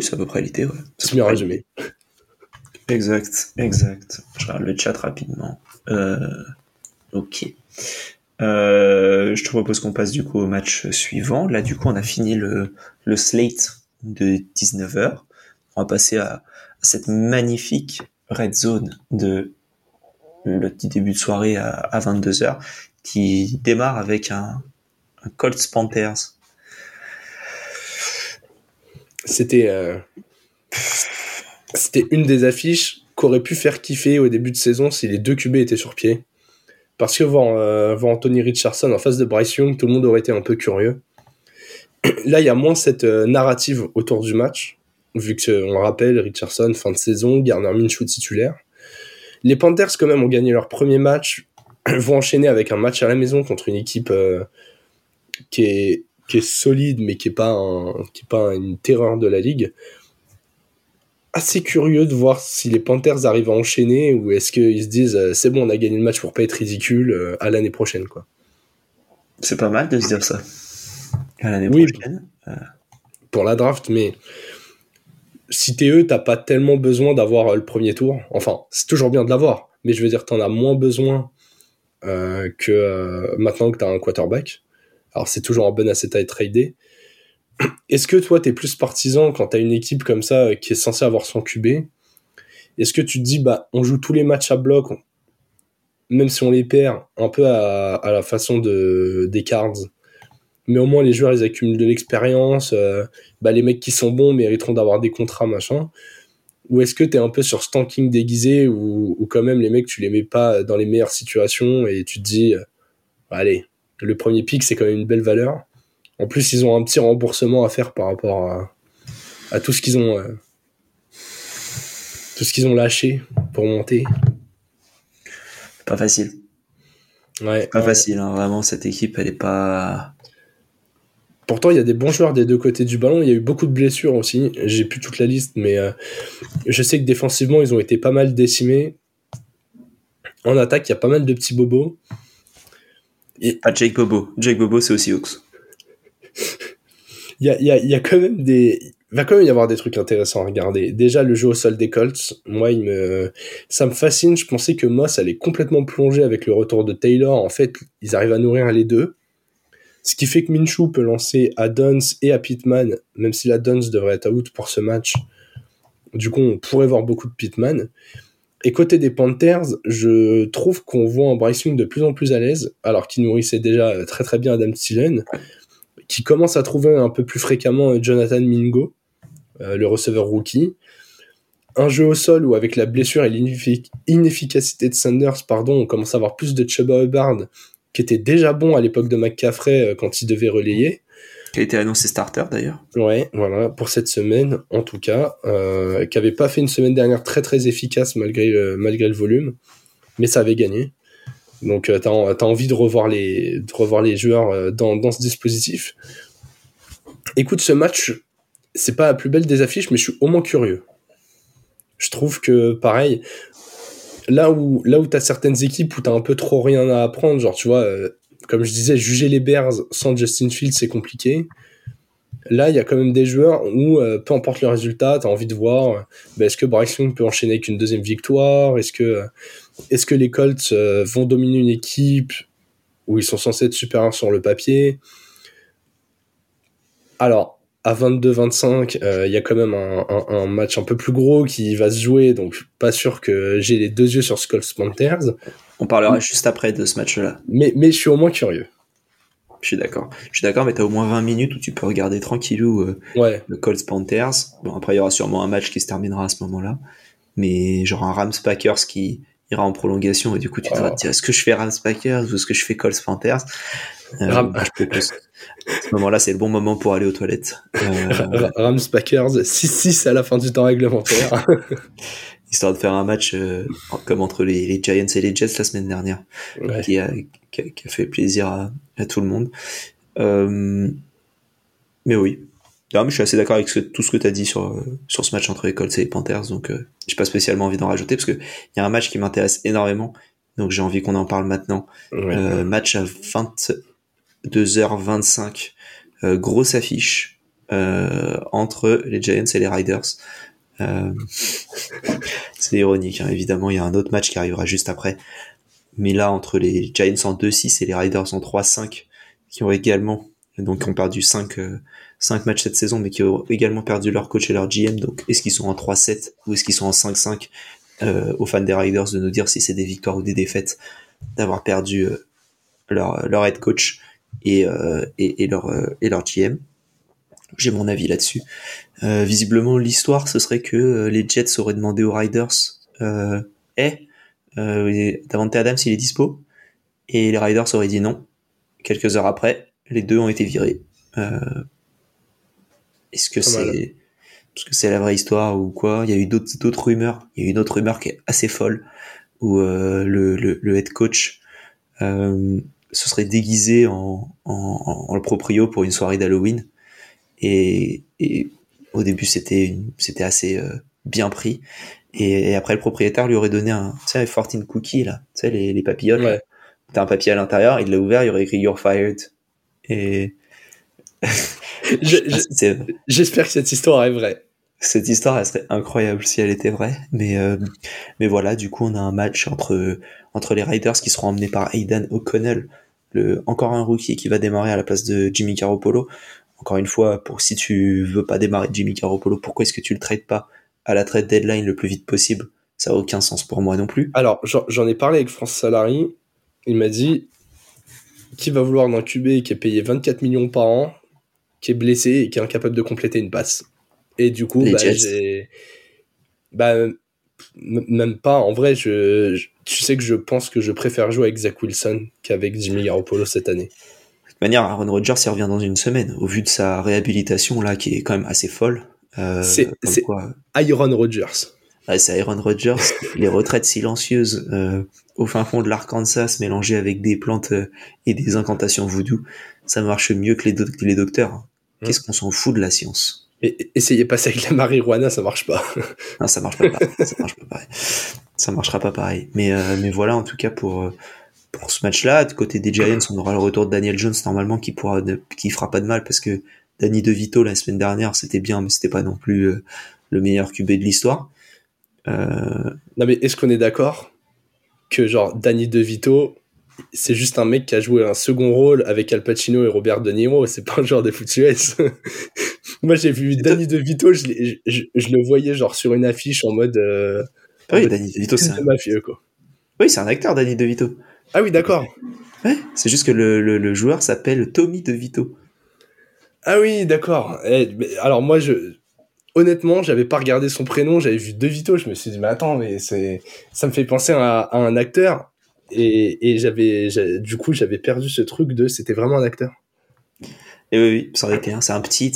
c'est à peu près l'idée, ouais. C'est bien résumé. Exact. Je regarde le chat rapidement. Ok. Je te propose qu'on passe du coup au match suivant. Là, du coup, on a fini le slate de 19h. On va passer à cette magnifique red zone de le petit début de soirée à 22h qui démarre avec un Colts Panthers. C'était une des affiches qu'aurait pu faire kiffer au début de saison si les deux QB étaient sur pied. Parce que voir Anthony Richardson en face de Bryce Young, tout le monde aurait été un peu curieux. Là, il y a moins cette narrative autour du match, vu qu'on le rappelle, Richardson, fin de saison, Gardner Minshew titulaire. Les Panthers, quand même, ont gagné leur premier match, vont enchaîner avec un match à la maison contre une équipe qui est solide, mais qui est pas une terreur de la ligue. Assez curieux de voir si les Panthers arrivent à enchaîner ou est-ce qu'ils se disent c'est bon, on a gagné le match pour pas être ridicule, à l'année prochaine, quoi. C'est pas mal de se dire ça à l'année prochaine pour la draft, mais si t'es eux, t'as pas tellement besoin d'avoir le premier tour. Enfin, c'est toujours bien de l'avoir, mais je veux dire, t'en as moins besoin que maintenant que t'as un quarterback. Alors, c'est toujours un bon asset à trader. Est-ce que toi, t'es plus partisan quand t'as une équipe comme ça qui est censée avoir son QB? Est-ce que tu te dis, bah, on joue tous les matchs à bloc, même si on les perd, un peu à la façon des Cards, mais au moins les joueurs, ils accumulent de l'expérience, bah, les mecs qui sont bons mériteront d'avoir des contrats, machin. Ou est-ce que t'es un peu sur ce tanking déguisé où quand même les mecs, tu les mets pas dans les meilleures situations et tu te dis, allez, le premier pick, c'est quand même une belle valeur. En plus, ils ont un petit remboursement à faire par rapport à tout ce qu'ils ont lâché pour monter. C'est pas facile. Ouais. C'est pas facile, hein. Vraiment, cette équipe, elle est pas... Pourtant, il y a des bons joueurs des deux côtés du ballon. Il y a eu beaucoup de blessures aussi. J'ai plus toute la liste, mais je sais que défensivement, ils ont été pas mal décimés. En attaque, il y a pas mal de petits bobos. Et... Pas Jake Bobo. Jake Bobo, c'est aussi Hawks. Il y a quand même des... Il va quand même y avoir des trucs intéressants à regarder. Déjà, le jeu au sol des Colts, moi, ça me fascine. Je pensais que Moss allait complètement plonger avec le retour de Taylor. En fait, ils arrivent à nourrir les deux. Ce qui fait que Minshew peut lancer à Duns et à Pittman, même si la Duns devrait être out pour ce match. Du coup, on pourrait voir beaucoup de Pittman. Et côté des Panthers, je trouve qu'on voit un Bryce Young de plus en plus à l'aise, alors qu'il nourrissait déjà très très bien Adam Thielen, qui commence à trouver un peu plus fréquemment Jonathan Mingo, le receveur rookie. Un jeu au sol où, avec la blessure et l'inefficacité de Sanders, on commence à avoir plus de Chuba Hubbard, qui était déjà bon à l'époque de McCaffrey quand il devait relayer. Qui a été annoncé starter d'ailleurs. Ouais, voilà, pour cette semaine en tout cas, qui n'avait pas fait une semaine dernière très très efficace malgré le volume, mais ça avait gagné. Donc t'as envie de revoir les joueurs dans ce dispositif. Écoute, ce match, c'est pas la plus belle des affiches, mais je suis au moins curieux. Je trouve que pareil, là où t'as certaines équipes où t'as un peu trop rien à apprendre, genre tu vois, comme je disais, juger les Bears sans Justin Fields, c'est compliqué. Là, il y a quand même des joueurs où, peu importe le résultat, t'as envie de voir est-ce que Bryce Young peut enchaîner avec une deuxième victoire, est-ce que les Colts vont dominer une équipe où ils sont censés être supérieurs sur le papier. Alors, à 22-25, il y a quand même un match un peu plus gros qui va se jouer, donc pas sûr que j'ai les deux yeux sur ce Colts Panthers. On parlera juste après de ce match-là. Mais je suis au moins curieux. Je suis d'accord, mais t'as au moins 20 minutes où tu peux regarder tranquillou le Colts Panthers. Bon, après, il y aura sûrement un match qui se terminera à ce moment-là. Mais genre un Rams Packers qui ira en prolongation et du coup, tu devras te dire, est-ce que je fais Rams Packers ou est-ce que je fais Colts Panthers? À ce moment-là, c'est le bon moment pour aller aux toilettes. Rams Packers, 6-6 à la fin du temps réglementaire. Histoire de faire un match comme entre les Giants et les Jets la semaine dernière, qui a fait plaisir à tout le monde. Mais oui. Non, mais je suis assez d'accord avec tout ce que tu as dit sur ce match entre les Colts et les Panthers, donc j'ai pas spécialement envie d'en rajouter, parce qu'il y a un match qui m'intéresse énormément, donc j'ai envie qu'on en parle maintenant. Match à 22h25, grosse affiche entre les Giants et les Riders. C'est ironique, hein. Évidemment il y a un autre match qui arrivera juste après, mais là entre les Giants en 2-6 et les Riders en 3-5 qui ont également perdu 5 matchs cette saison, mais qui ont également perdu leur coach et leur GM, donc est-ce qu'ils sont en 3-7 ou est-ce qu'ils sont en 5-5? Aux fans des Riders de nous dire si c'est des victoires ou des défaites d'avoir perdu leur head coach et leur GM. J'ai mon avis là-dessus. Visiblement, l'histoire, ce serait que les Jets auraient demandé aux Riders Davante Adams, il est dispo. Et les Riders auraient dit non. Quelques heures après, les deux ont été virés. Est-ce que c'est parce que c'est la vraie histoire ou quoi? Il y a eu d'autres rumeurs. Il y a eu une autre rumeur qui est assez folle, où le head coach se serait déguisé en le proprio pour une soirée d'Halloween. Et au début c'était assez bien pris, et après le propriétaire lui aurait donné un, tu sais, 14 cookies là, tu sais, les papillotes, ouais. T'as un papier à l'intérieur, il l'a ouvert, il aurait écrit You're fired, et j'espère que cette histoire est vraie. Cette histoire, elle serait incroyable si elle était vraie, mais voilà, du coup on a un match entre les Riders qui seront emmenés par Aidan O'Connell, encore un rookie qui va démarrer à la place de Jimmy Garoppolo. Encore une fois, si tu veux pas démarrer Jimmy Garoppolo, pourquoi est-ce que tu le trades pas à la trade deadline le plus vite possible? Ça n'a aucun sens pour moi non plus. Alors, j'en ai parlé avec France Salary. Il m'a dit, qui va vouloir d'un QB qui est payé 24 millions par an, qui est blessé et qui est incapable de compléter une passe? Et du coup, même pas. En vrai, tu sais que je pense que je préfère jouer avec Zach Wilson qu'avec Jimmy Garoppolo cette année. De toute manière, Aaron Rodgers, il revient dans une semaine, au vu de sa réhabilitation, là, qui est quand même assez folle. Aaron Rodgers. Ouais, c'est Aaron Rodgers, les retraites silencieuses au fin fond de l'Arkansas mélangées avec des plantes et des incantations voodoo, ça marche mieux que les docteurs. Qu'est-ce qu'on s'en fout de la science? Et essayez pas ça avec la marijuana, ça marche pas. Non, ça marche pas pareil. Ça marchera pas pareil. Mais voilà, en tout cas, pour ce match-là, de côté des Giants, on aura le retour de Daniel Jones, normalement, qui fera pas de mal, parce que Danny DeVito, la semaine dernière, c'était bien, mais c'était pas non plus le meilleur QB de l'histoire. Non, mais est-ce qu'on est d'accord que, genre, Danny DeVito, c'est juste un mec qui a joué un second rôle avec Al Pacino et Robert De Niro, c'est pas un genre de foutu S. Moi, j'ai vu Danny DeVito, je le voyais genre sur une affiche en mode... oui, Danny DeVito, c'est un mafieux, quoi. Oui, c'est un acteur, Danny DeVito. Ah oui, d'accord. Ouais, c'est juste que le joueur s'appelle Tommy DeVito. Ah oui, d'accord. Alors moi, honnêtement, j'avais pas regardé son prénom, j'avais vu DeVito, je me suis dit, mais attends, mais ça me fait penser à un acteur. Et j'avais perdu ce truc de c'était vraiment un acteur. Et oui, ça aurait été c'est un petit.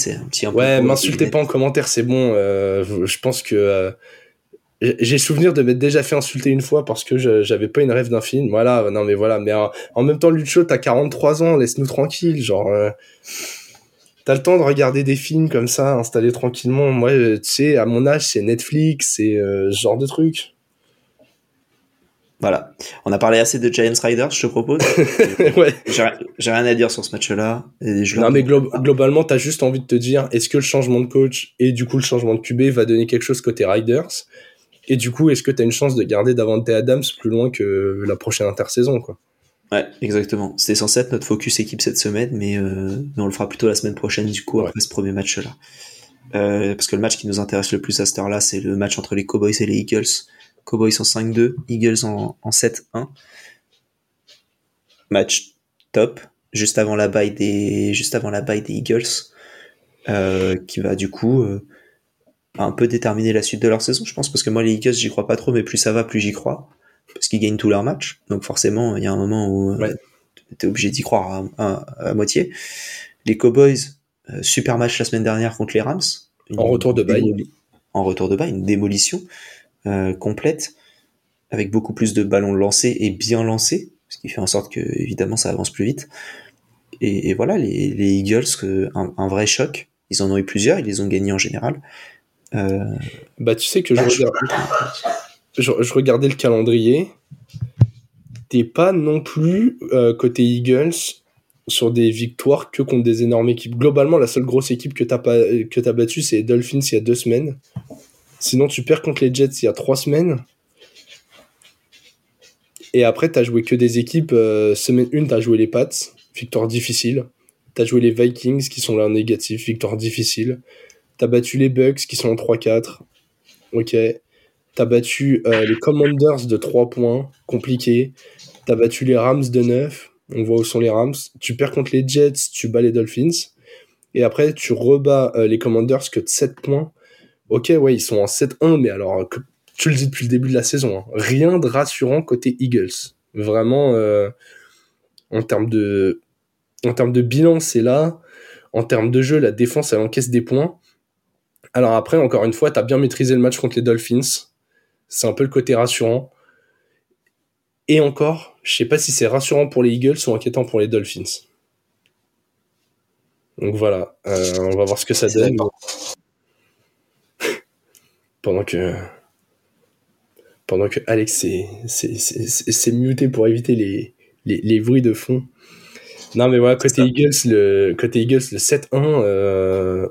Ouais, m'insultez pas en commentaire, c'est bon. Je pense que j'ai souvenir de m'être déjà fait insulter une fois parce que j'avais pas une rêve d'un film. Voilà, non mais voilà. Mais en même temps, Lucho, t'as 43 ans, laisse-nous tranquille. Genre, t'as le temps de regarder des films comme ça, installés tranquillement. Moi, tu sais, à mon âge, c'est Netflix, c'est ce genre de truc. Voilà, on a parlé assez de Giants Riders, je te propose. Ouais. J'ai rien à dire sur ce match-là. Globalement, t'as juste envie de te dire, est-ce que le changement de coach et du coup le changement de QB va donner quelque chose côté Riders? Et du coup, est-ce que t'as une chance de garder Davante Adams plus loin que la prochaine intersaison, quoi? Ouais, exactement. C'était censé être notre focus équipe cette semaine, mais on le fera plutôt la semaine prochaine, du coup, après ce premier match-là. Parce que le match qui nous intéresse le plus à cette heure-là, c'est le match entre les Cowboys et les Eagles. Cowboys en 5-2, Eagles en 7-1. Match top, juste avant la bye des Eagles, qui va du coup un peu déterminer la suite de leur saison, je pense, parce que moi les Eagles j'y crois pas trop, mais plus ça va, plus j'y crois, parce qu'ils gagnent tous leurs matchs, donc forcément il y a un moment où t'es obligé d'y croire à moitié. Les Cowboys, super match la semaine dernière contre les Rams. En retour de bye, une démolition. Complète, avec beaucoup plus de ballons lancés et bien lancés, ce qui fait en sorte que évidemment ça avance plus vite, et voilà, les Eagles, un vrai choc. Ils en ont eu plusieurs, ils les ont gagnés en général. Tu sais que je regardais le calendrier, t'es pas non plus côté Eagles sur des victoires que contre des énormes équipes. Globalement, la seule grosse équipe que t'as battue, c'est les Dolphins il y a 2 semaines. Sinon, tu perds contre les Jets il y a 3 semaines. Et après, t'as joué que des équipes. Semaine 1, t'as joué les Pats, victoire difficile. T'as joué les Vikings, qui sont là en négatif, victoire difficile. T'as battu les Bucks, qui sont en 3-4. Ok. T'as battu les Commanders de 3 points, compliqué. T'as battu les Rams de 9. On voit où sont les Rams. Tu perds contre les Jets, tu bats les Dolphins. Et après, tu rebats les Commanders que de 7 points. Ok, ouais, ils sont en 7-1, mais alors, tu le dis depuis le début de la saison, hein, rien de rassurant côté Eagles. Vraiment, en termes de bilan, c'est là. En termes de jeu, la défense, elle encaisse des points. Alors après, encore une fois, t'as bien maîtrisé le match contre les Dolphins. C'est un peu le côté rassurant. Et encore, je sais pas si c'est rassurant pour les Eagles ou inquiétant pour les Dolphins. Donc voilà, on va voir ce que ça donne. Pendant que Alex s'est muté pour éviter les bruits de fond. Non mais voilà, côté Eagles, le 7-1,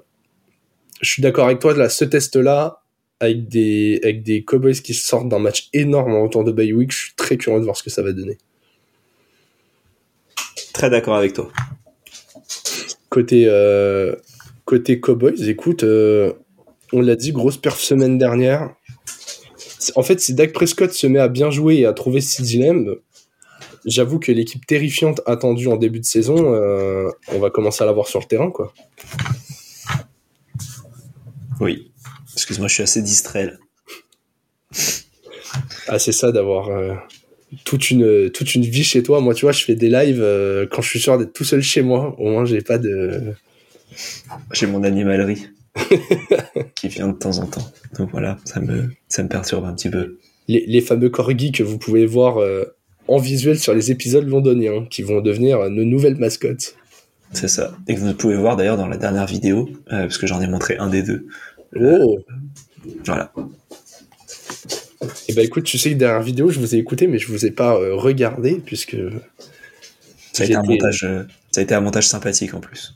je suis d'accord avec toi, là, ce test-là, avec des Cowboys qui sortent d'un match énorme en retour de bye week, je suis très curieux de voir ce que ça va donner. très d'accord avec toi. Côté Cowboys, écoute, on l'a dit, grosse perf semaine dernière. En fait, si Dak Prescott se met à bien jouer et à trouver ses dilemmes, j'avoue que l'équipe terrifiante attendue en début de saison, on va commencer à la voir sur le terrain, quoi. Oui. Excuse-moi, je suis assez distrait, là. Ah, c'est ça d'avoir toute une vie chez toi. Moi, tu vois, je fais des lives quand je suis sûr d'être tout seul chez moi. Au moins, j'ai pas de... J'ai mon animalerie qui vient de temps en temps. Donc voilà, ça me perturbe un petit peu. Les fameux corgis que vous pouvez voir en visuel sur les épisodes londoniens, qui vont devenir nos nouvelles mascottes. C'est ça. Et que vous pouvez voir d'ailleurs dans la dernière vidéo, parce que j'en ai montré un des deux. Oh. Voilà. Et bah écoute, tu sais que dernière vidéo, je vous ai écouté, mais je vous ai pas regardé, puisque... Ça a été un montage sympathique en plus.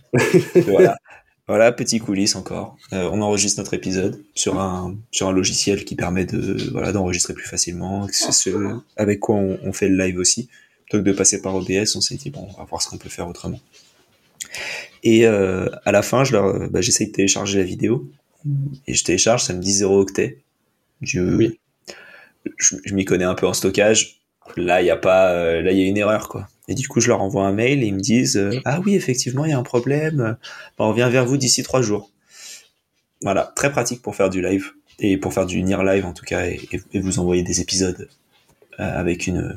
Voilà, petit coulisses encore. On enregistre notre épisode sur un logiciel qui permet d'enregistrer plus facilement. C'est ce avec quoi on fait le live aussi. Plutôt que de passer par OBS, on s'est dit, bon, on va voir ce qu'on peut faire autrement. Et à la fin, j'essaye de télécharger la vidéo. Et je télécharge, ça me dit 0 octet. Oui. Je m'y connais un peu en stockage. Là, il y a une erreur, quoi. Et du coup, je leur envoie un mail et ils me disent « Ah oui, effectivement, il y a un problème. On revient vers vous d'ici 3 jours. » Voilà, très pratique pour faire du live, et pour faire du near live en tout cas, et vous envoyer des épisodes avec une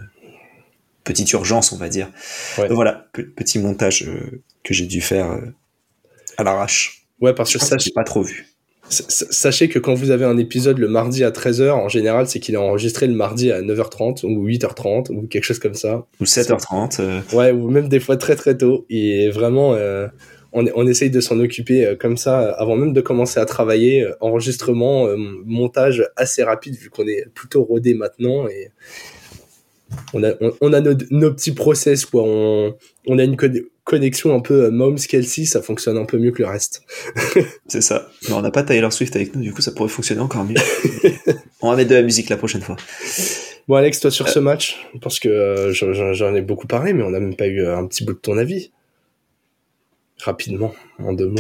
petite urgence, on va dire. Ouais. Donc voilà, petit montage que j'ai dû faire à l'arrache. Ouais, parce que ça, je n'ai pas trop vu. Sachez que quand vous avez un épisode le mardi à 13h, en général, c'est qu'il est enregistré le mardi à 9h30 ou 8h30 ou quelque chose comme ça. Ou 7h30. Ouais, ou même des fois très très tôt. Et vraiment, on essaye de s'en occuper comme ça avant même de commencer à travailler. Enregistrement, montage assez rapide vu qu'on est plutôt rodé maintenant. Et on a nos petits process, quoi. On a une connexion un peu Mahomes-Kelsey, ça fonctionne un peu mieux que le reste. C'est ça. Mais on n'a pas Taylor Swift avec nous, du coup ça pourrait fonctionner encore mieux. On va mettre de la musique la prochaine fois. Bon Alex, toi sur ce match, parce que j'en ai beaucoup parlé, mais on n'a même pas eu un petit bout de ton avis. Rapidement, en 2 mots.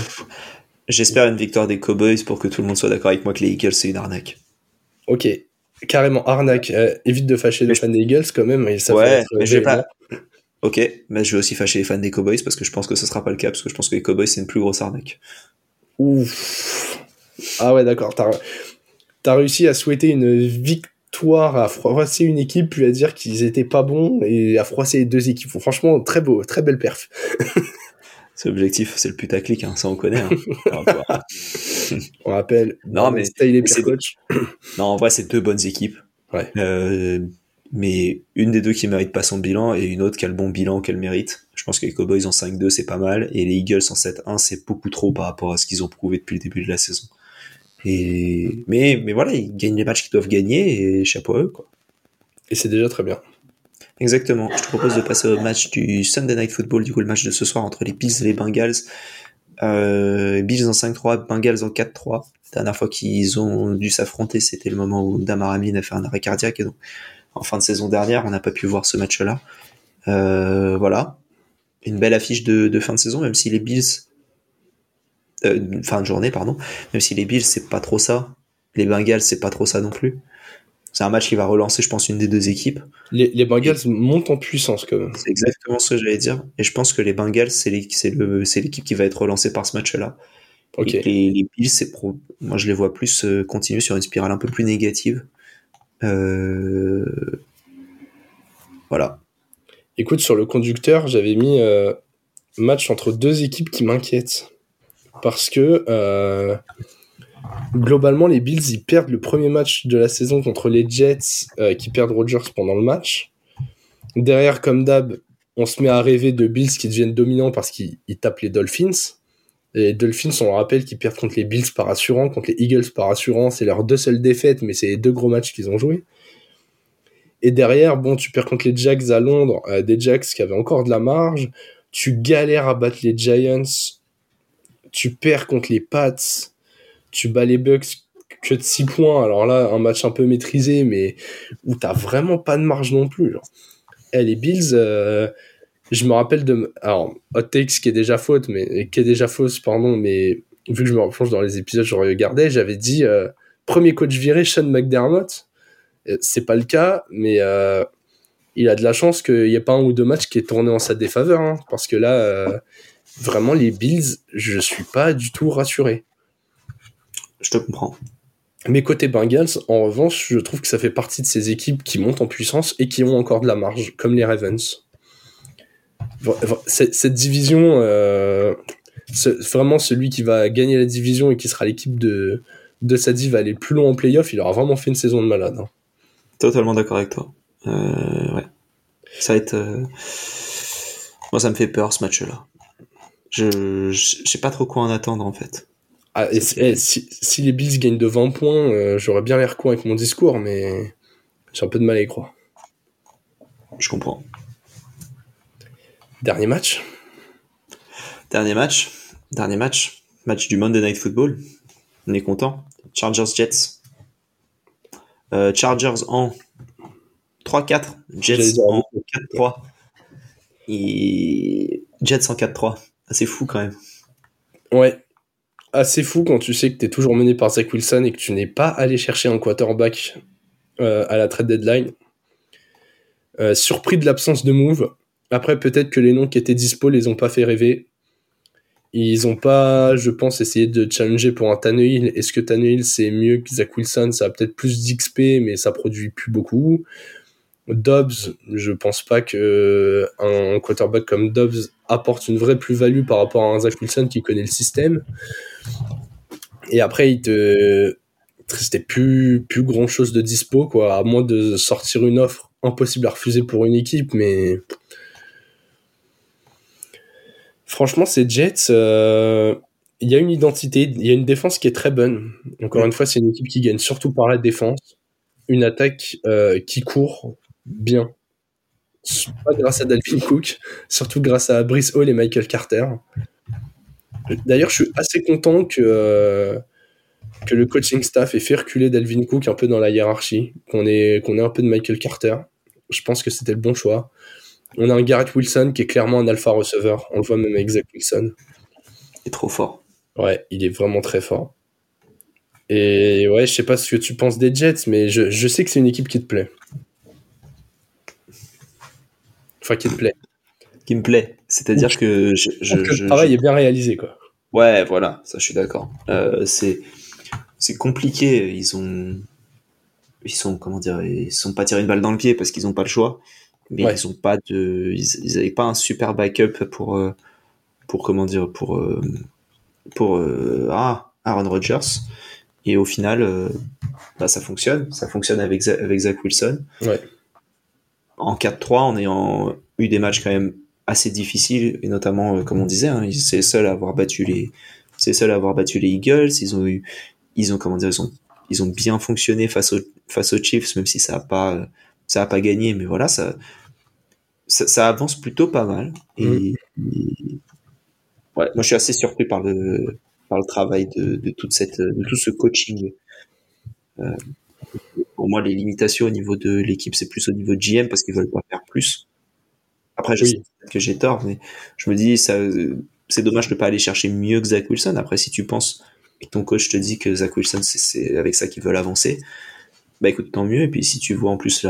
J'espère une victoire des Cowboys pour que tout le monde soit d'accord avec moi que les Eagles c'est une arnaque. Ok, carrément arnaque. Évite de fâcher les fans des Eagles quand même. Et ça ouais, mais je vais pas... Ok, mais je vais aussi fâcher les fans des Cowboys parce que je pense que ce sera pas le cas, parce que je pense que les Cowboys c'est une plus grosse arnaque. Ouf. Ah ouais, d'accord. T'as réussi à souhaiter une victoire, à froisser une équipe, puis à dire qu'ils étaient pas bons et à froisser les 2 équipes. Franchement, très beau, très belle perf. C'est l'objectif, c'est le putaclic, hein, ça on connaît. Hein. On rappelle. Non mais Tyler Pierre coach. Non, en vrai, c'est 2 bonnes équipes. Ouais. Mais une des deux qui mérite pas son bilan et une autre qui a le bon bilan qu'elle mérite. Je pense que les Cowboys en 5-2 c'est pas mal et les Eagles en 7-1 c'est beaucoup trop par rapport à ce qu'ils ont prouvé depuis le début de la saison. Et mais voilà, ils gagnent les matchs qu'ils doivent gagner et chapeau à eux, quoi. Et c'est déjà très bien. Exactement. Je te propose de passer au match du Sunday Night Football, du coup le match de ce soir entre les Bills et les Bengals. Bills en 5-3, Bengals en 4-3. La dernière fois qu'ils ont dû s'affronter, c'était le moment où Damar Hamlin a fait un arrêt cardiaque et donc en fin de saison dernière, on n'a pas pu voir ce match-là. Voilà. Une belle affiche de fin de saison, même si les Bills... fin de journée, pardon. Même si les Bills, c'est pas trop ça. Les Bengals, c'est pas trop ça non plus. C'est un match qui va relancer, je pense, une des 2 équipes. Les Bengals montent en puissance, quand même. C'est exactement ce que j'allais dire. Et je pense que les Bengals, c'est l'équipe qui va être relancée par ce match-là. Okay. Les Bills, moi, je les vois plus continuer sur une spirale un peu plus négative. Voilà. Écoute, sur le conducteur, j'avais mis match entre 2 équipes qui m'inquiètent parce que globalement, les Bills ils perdent le premier match de la saison contre les Jets qui perdent Rodgers pendant le match. Derrière, comme d'hab, on se met à rêver de Bills qui deviennent dominants parce qu'ils tapent les Dolphins. Et les Dolphins, on le rappelle, qu'ils perdent contre les Bills par assurant, contre les Eagles par assurant. C'est leurs 2 seules défaites, mais c'est les 2 gros matchs qu'ils ont joués. Et derrière, bon, tu perds contre les Jags à Londres, des Jags qui avaient encore de la marge. Tu galères à battre les Giants. Tu perds contre les Pats. Tu bats les Bucks que de 6 points. Alors là, un match un peu maîtrisé, mais où t'as vraiment pas de marge non plus. Genre. Et les Bills... Je me rappelle de... Alors, hot takes qui est déjà fausse, mais vu que je me replonge dans les épisodes, je regardais, j'avais dit premier coach viré, Sean McDermott. C'est pas le cas, mais il a de la chance qu'il n'y ait pas un ou deux matchs qui est tourné en sa défaveur, hein, parce que là, vraiment, les Bills, je suis pas du tout rassuré. Je te comprends. Mais côté Bengals, en revanche, je trouve que ça fait partie de ces équipes qui montent en puissance et qui ont encore de la marge, comme les Ravens. Cette division, vraiment celui qui va gagner la division et qui sera l'équipe de sa div va aller plus loin en playoff, il aura vraiment fait une saison de malade. Hein. Totalement d'accord avec toi. Ouais. Ça va être... Moi, ça me fait peur, ce match-là. Je sais pas trop quoi en attendre, en fait. Ah, si les Bills gagnent de 20 points, j'aurais bien l'air con avec mon discours, mais j'ai un peu de mal à y croire. Je comprends. Dernier match. Match du Monday Night Football. On est content. Chargers-Jets. Chargers en 3-4. Jets en 4-3. Et Jets en 4-3. Assez fou quand même. Ouais. Assez fou quand tu sais que t'es toujours mené par Zach Wilson et que tu n'es pas allé chercher un quarterback à la trade deadline. Surpris de l'absence de move. Après, peut-être que les noms qui étaient dispo les ont pas fait rêver. Ils ont pas, je pense, essayé de challenger pour un Tan Hill. Est-ce que Tan Hill, c'est mieux que Zach Wilson? Ça a peut-être plus d'XP, mais ça produit plus beaucoup. Dobbs, je pense pas qu'un quarterback comme Dobbs apporte une vraie plus-value par rapport à un Zach Wilson qui connaît le système. Et après, c'était plus grand-chose de dispo, quoi, à moins de sortir une offre impossible à refuser pour une équipe, mais... Franchement, ces Jets, il y a une identité, il y a une défense qui est très bonne. Encore une fois, c'est une équipe qui gagne surtout par la défense. Une attaque qui court bien. Pas grâce à Dalvin Cook, surtout grâce à Breece Hall et Michael Carter. D'ailleurs, je suis assez content que le coaching staff ait fait reculer Dalvin Cook un peu dans la hiérarchie, qu'on ait un peu de Michael Carter. Je pense que c'était le bon choix. On a un Garrett Wilson qui est clairement un alpha receveur. On le voit même avec Zach Wilson. Il est trop fort. Ouais, il est vraiment très fort. Et ouais, je sais pas ce que tu penses des Jets, mais je sais que c'est une équipe qui te plaît. Enfin, qui te plaît. Qui me plaît. C'est-à-dire que... le travail est bien réalisé, quoi. Ouais, voilà. Ça, je suis d'accord. C'est compliqué. Ils sont pas tirés une balle dans le pied parce qu'ils ont pas le choix. Mais ouais. Ils n'avaient pas un super backup pour Aaron Rodgers. Et au final, ça fonctionne. Ça fonctionne avec Zach Wilson. Ouais. En 4-3, en ayant eu des matchs quand même assez difficiles, et notamment, comme on disait, hein, c'est les seuls à avoir battu les Eagles. Ils ont bien fonctionné face aux Chiefs, même si ça n'a pas gagné, mais voilà, ça avance plutôt pas mal. Et ouais, moi, je suis assez surpris par le travail de tout ce coaching. Pour moi, les limitations au niveau de l'équipe, c'est plus au niveau de GM parce qu'ils veulent pas faire plus. Après, je sais que j'ai tort, mais je me dis, c'est dommage de pas aller chercher mieux que Zach Wilson. Après, si tu penses et ton coach te dit que Zach Wilson, c'est avec ça qu'ils veulent avancer, bah écoute, tant mieux. Et puis si tu vois en plus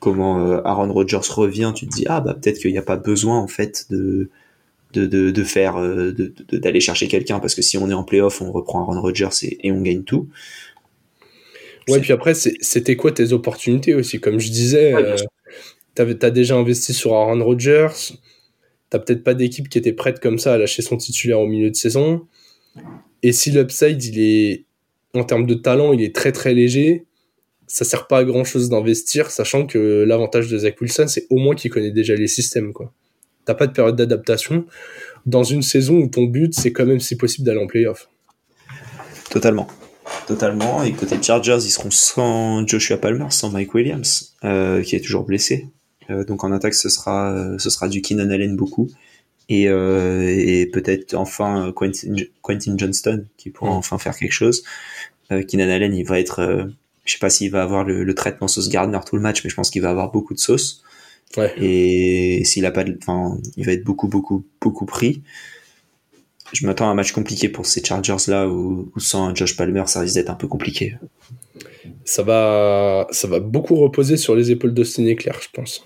comment Aaron Rodgers revient, tu te dis peut-être qu'il n'y a pas besoin en fait d'aller chercher quelqu'un, parce que si on est en play-off, on reprend Aaron Rodgers et on gagne tout. Ouais, puis après c'était quoi tes opportunités aussi, comme je disais, ouais, t'as déjà investi sur Aaron Rodgers, t'as peut-être pas d'équipe qui était prête comme ça à lâcher son titulaire au milieu de saison, et si l'upside en termes de talent, il est très très léger. Ça sert pas à grand chose d'investir, sachant que l'avantage de Zach Wilson, c'est au moins qu'il connaît déjà les systèmes, quoi. T'as pas de période d'adaptation dans une saison où ton but, c'est quand même, si possible, d'aller en play-off. Totalement. Et côté Chargers, ils seront sans Joshua Palmer, sans Mike Williams, qui est toujours blessé. Donc en attaque, ce sera du Keenan Allen beaucoup. Et peut-être enfin Quentin Johnston qui pourra enfin faire quelque chose. Keenan Allen, il va être je sais pas s'il va avoir le traitement sauce Gardner tout le match, mais je pense qu'il va avoir beaucoup de sauce. Ouais. Et s'il a pas de, enfin, il va être beaucoup pris. Je m'attends à un match compliqué pour ces Chargers là où sans Josh Palmer, ça risque d'être un peu compliqué. Ça va beaucoup reposer sur les épaules d'Austin Eckler, je pense.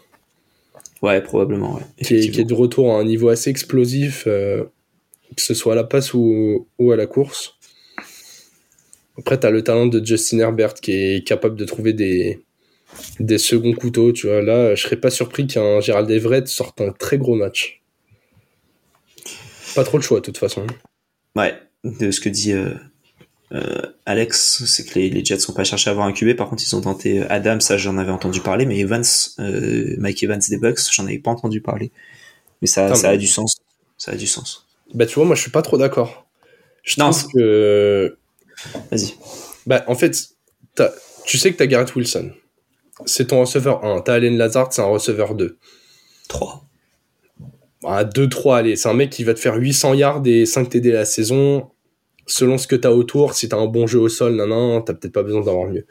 Ouais, probablement. Ouais. Qui est de retour à un niveau assez explosif, que ce soit à la passe ou à la course. Après, t'as le talent de Justin Herbert qui est capable de trouver des seconds couteaux. Tu vois, là, je serais pas surpris qu'un Gerald Everett sorte un très gros match. Pas trop le choix, de toute façon. Ouais, de ce que dit Alex, c'est que les Jets sont pas cherchés à avoir un QB. Par contre, ils ont tenté Adams, ça j'en avais entendu parler, mais Mike Evans des Bucks, j'en avais pas entendu parler. Mais ça a du sens. Ça a du sens. Bah tu vois, moi je suis pas trop d'accord. Je pense que... Vas-y. Bah en fait, tu sais que t'as Garrett Wilson. C'est ton receveur 1. T'as Allen Lazard, c'est un receveur 2. 3. Bah 2-3, allez. C'est un mec qui va te faire 800 yards et 5 TD la saison. Selon ce que t'as autour, si t'as un bon jeu au sol, t'as peut-être pas besoin d'avoir mieux.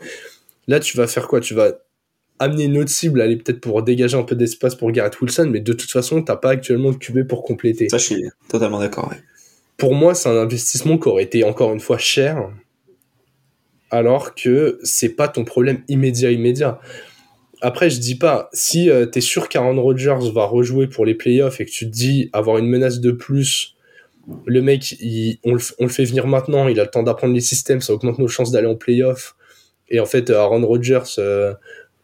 Là, tu vas faire quoi ? Tu vas amener une autre cible, aller peut-être pour dégager un peu d'espace pour Garrett Wilson, mais de toute façon, t'as pas actuellement de QB pour compléter. Ça, je suis totalement d'accord, oui. Pour moi, c'est un investissement qui aurait été encore une fois cher, alors que c'est pas ton problème immédiat. Après, je dis pas, si t'es sûr qu'Aaron Rodgers va rejouer pour les playoffs et que tu te dis avoir une menace de plus... Le mec, on le fait venir maintenant, il a le temps d'apprendre les systèmes, ça augmente nos chances d'aller en play-off. Et en fait, Aaron Rodgers,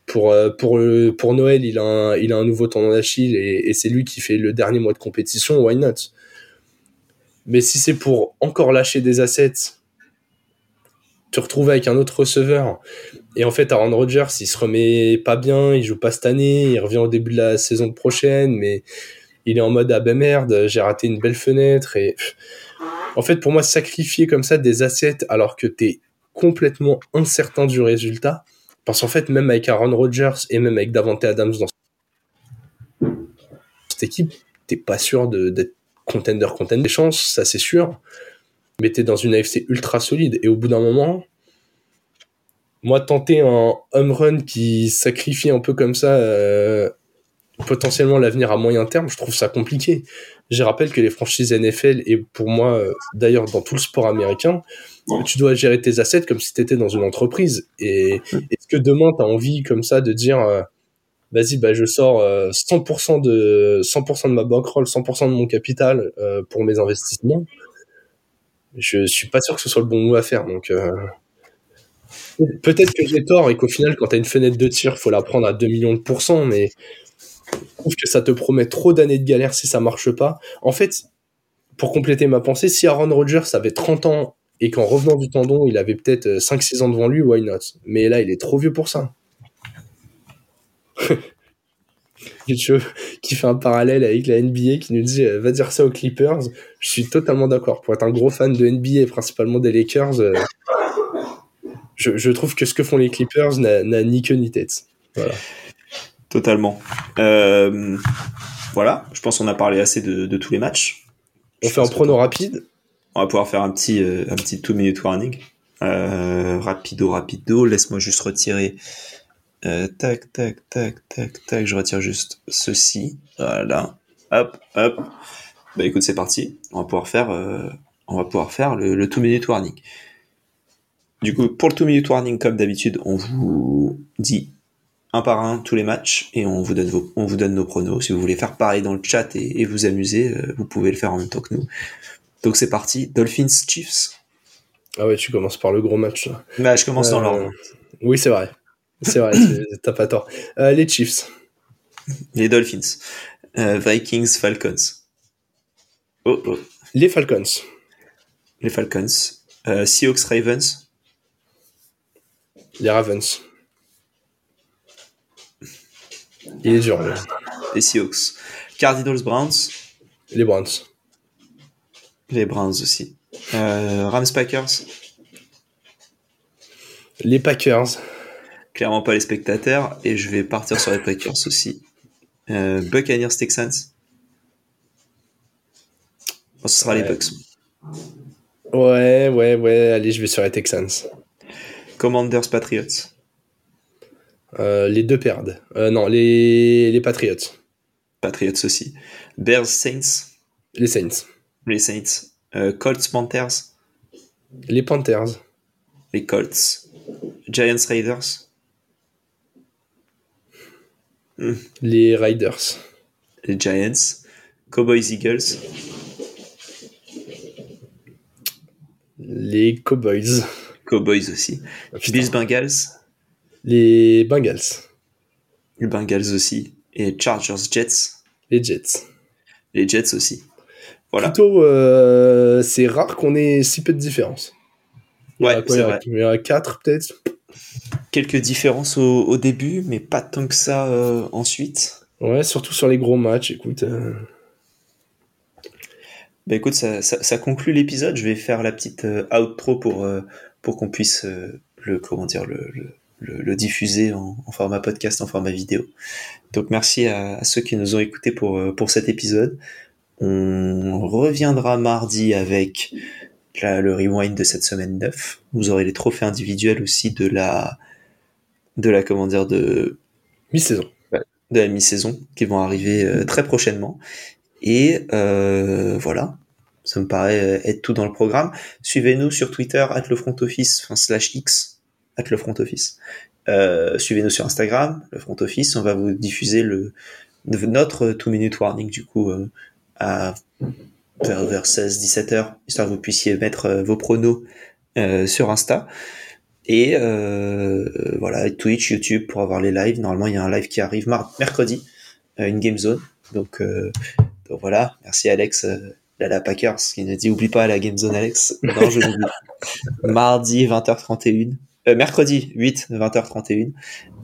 pour Noël, il a un nouveau tendon d'Achille et c'est lui qui fait le dernier mois de compétition, why not ? Mais si c'est pour encore lâcher des assets, te retrouver avec un autre receveur, et en fait, Aaron Rodgers, il se remet pas bien, il joue pas cette année, il revient au début de la saison prochaine, mais... il est en mode « Ah ben merde, j'ai raté une belle fenêtre. » Et en fait, pour moi, sacrifier comme ça des assets alors que t'es complètement incertain du résultat, parce qu'en fait, même avec Aaron Rodgers et même avec Davante Adams dans cette équipe, t'es pas sûr d'être contender. Des chances, ça c'est sûr, mais t'es dans une AFC ultra solide. Et au bout d'un moment, moi, tenter un home run qui sacrifie un peu comme ça... potentiellement l'avenir à moyen terme, je trouve ça compliqué. Je rappelle que les franchises NFL, et pour moi, d'ailleurs, dans tout le sport américain, tu dois gérer tes assets comme si tu étais dans une entreprise. Et est-ce que demain, tu as envie comme ça de dire vas-y, bah, je sors 100% de ma bankroll, 100% de mon capital pour mes investissements ? Je suis pas sûr que ce soit le bon move à faire. Donc, peut-être que j'ai tort et qu'au final, quand tu as une fenêtre de tir, il faut la prendre à 2 millions de pourcents, mais... je trouve que ça te promet trop d'années de galère si ça marche pas. En fait, pour compléter ma pensée, si Aaron Rodgers avait 30 ans et qu'en revenant du tendon, il avait peut-être 5-6 ans devant lui, why not ? Mais là, il est trop vieux pour ça. Qui fait un parallèle avec la NBA, qui nous dit « va dire ça aux Clippers », je suis totalement d'accord. Pour être un gros fan de NBA et principalement des Lakers, je trouve que ce que font les Clippers n'a ni queue ni tête. Voilà. Totalement. Voilà, je pense qu'on a parlé assez de tous les matchs. On fait un prono rapide. On va pouvoir faire un petit 2-minute warning. Rapido. Laisse-moi juste retirer. Tac. Je retire juste ceci. Voilà. Hop. Bah écoute, c'est parti. On va pouvoir faire, le 2-minute warning. Du coup, pour le 2-minute warning, comme d'habitude, on vous dit... un par un tous les matchs et on vous donne nos pronos. Si vous voulez faire pareil dans le chat et vous amuser, vous pouvez le faire en même temps que nous. Donc c'est parti, Dolphins Chiefs. Ah ouais, tu commences par le gros match là. Bah je commence dans l'ordre. Oui, c'est vrai. T'as pas tort. Les Chiefs, les Dolphins, Vikings, Falcons. Oh. Les Falcons. Seahawks, Ravens. Les Ravens. Il est dur, là. Les Seahawks. Cardinals, Browns. Les Browns. Les Browns aussi. Rams, Packers. Les Packers. Clairement pas les spectateurs. Et je vais partir sur les Packers aussi. Buccaneers, Texans. Bon, ce sera les Bucks. Ouais. Allez, je vais sur les Texans. Commanders, Patriots. Les deux perdent. Non, les Patriots. Patriots aussi. Bears, Saints. Les Saints. Les Saints. Colts, Panthers. Les Panthers. Les Colts. Giants, Raiders. Les Raiders. Les Giants. Cowboys, Eagles. Les Cowboys. Cowboys aussi. Bills, Bengals. Les Bengals. Les Bengals aussi. Et Chargers, Jets. Les Jets. Les Jets aussi. Voilà. Plutôt, c'est rare qu'on ait si peu de différences. Ouais, c'est vrai. Il y a 4 peut-être. Quelques différences au début, mais pas tant que ça ensuite. Ouais, surtout sur les gros matchs, écoute. Bah écoute, ça conclut l'épisode. Je vais faire la petite outro pour qu'on puisse le diffuser en format podcast, en format vidéo. Donc merci à ceux qui nous ont écoutés pour cet épisode. On reviendra mardi avec le rewind de cette semaine 9. Vous aurez les trophées individuels aussi de la mi-saison. Ouais, de la mi-saison qui vont arriver très prochainement. Et voilà, ça me paraît être tout dans le programme. Suivez-nous sur Twitter @lefrontoffice, /x @lefrontoffice. Suivez-nous sur Instagram, le front office. On va vous diffuser notre 2-minute warning du coup à vers 16-17h, histoire que vous puissiez mettre vos pronos sur Insta. Et voilà, Twitch, YouTube pour avoir les lives. Normalement, il y a un live qui arrive mercredi, une game zone. Donc voilà, merci Alex la Packers qui nous dit oublie pas la game zone Alex. Non, je l'oublie. Mardi 20h31, mercredi 8 20h31,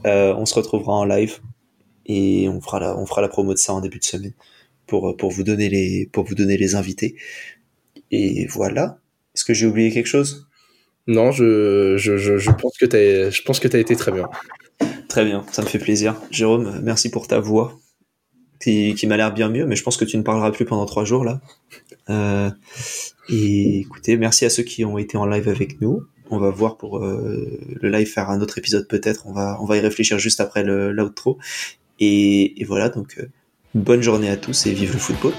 on se retrouvera en live et on fera la promo de ça en début de semaine pour vous donner les invités. Et voilà. Est-ce que j'ai oublié quelque chose? Non, je pense que t'as été très bien. Très bien, ça me fait plaisir. Jérôme, merci pour ta voix. Qui m'a l'air bien mieux, mais je pense que tu ne parleras plus pendant 3 jours là. Et écoutez, merci à ceux qui ont été en live avec nous. On va voir pour le live faire un autre épisode peut-être. On va y réfléchir juste après l'outro. Et voilà, donc bonne journée à tous et vive le football.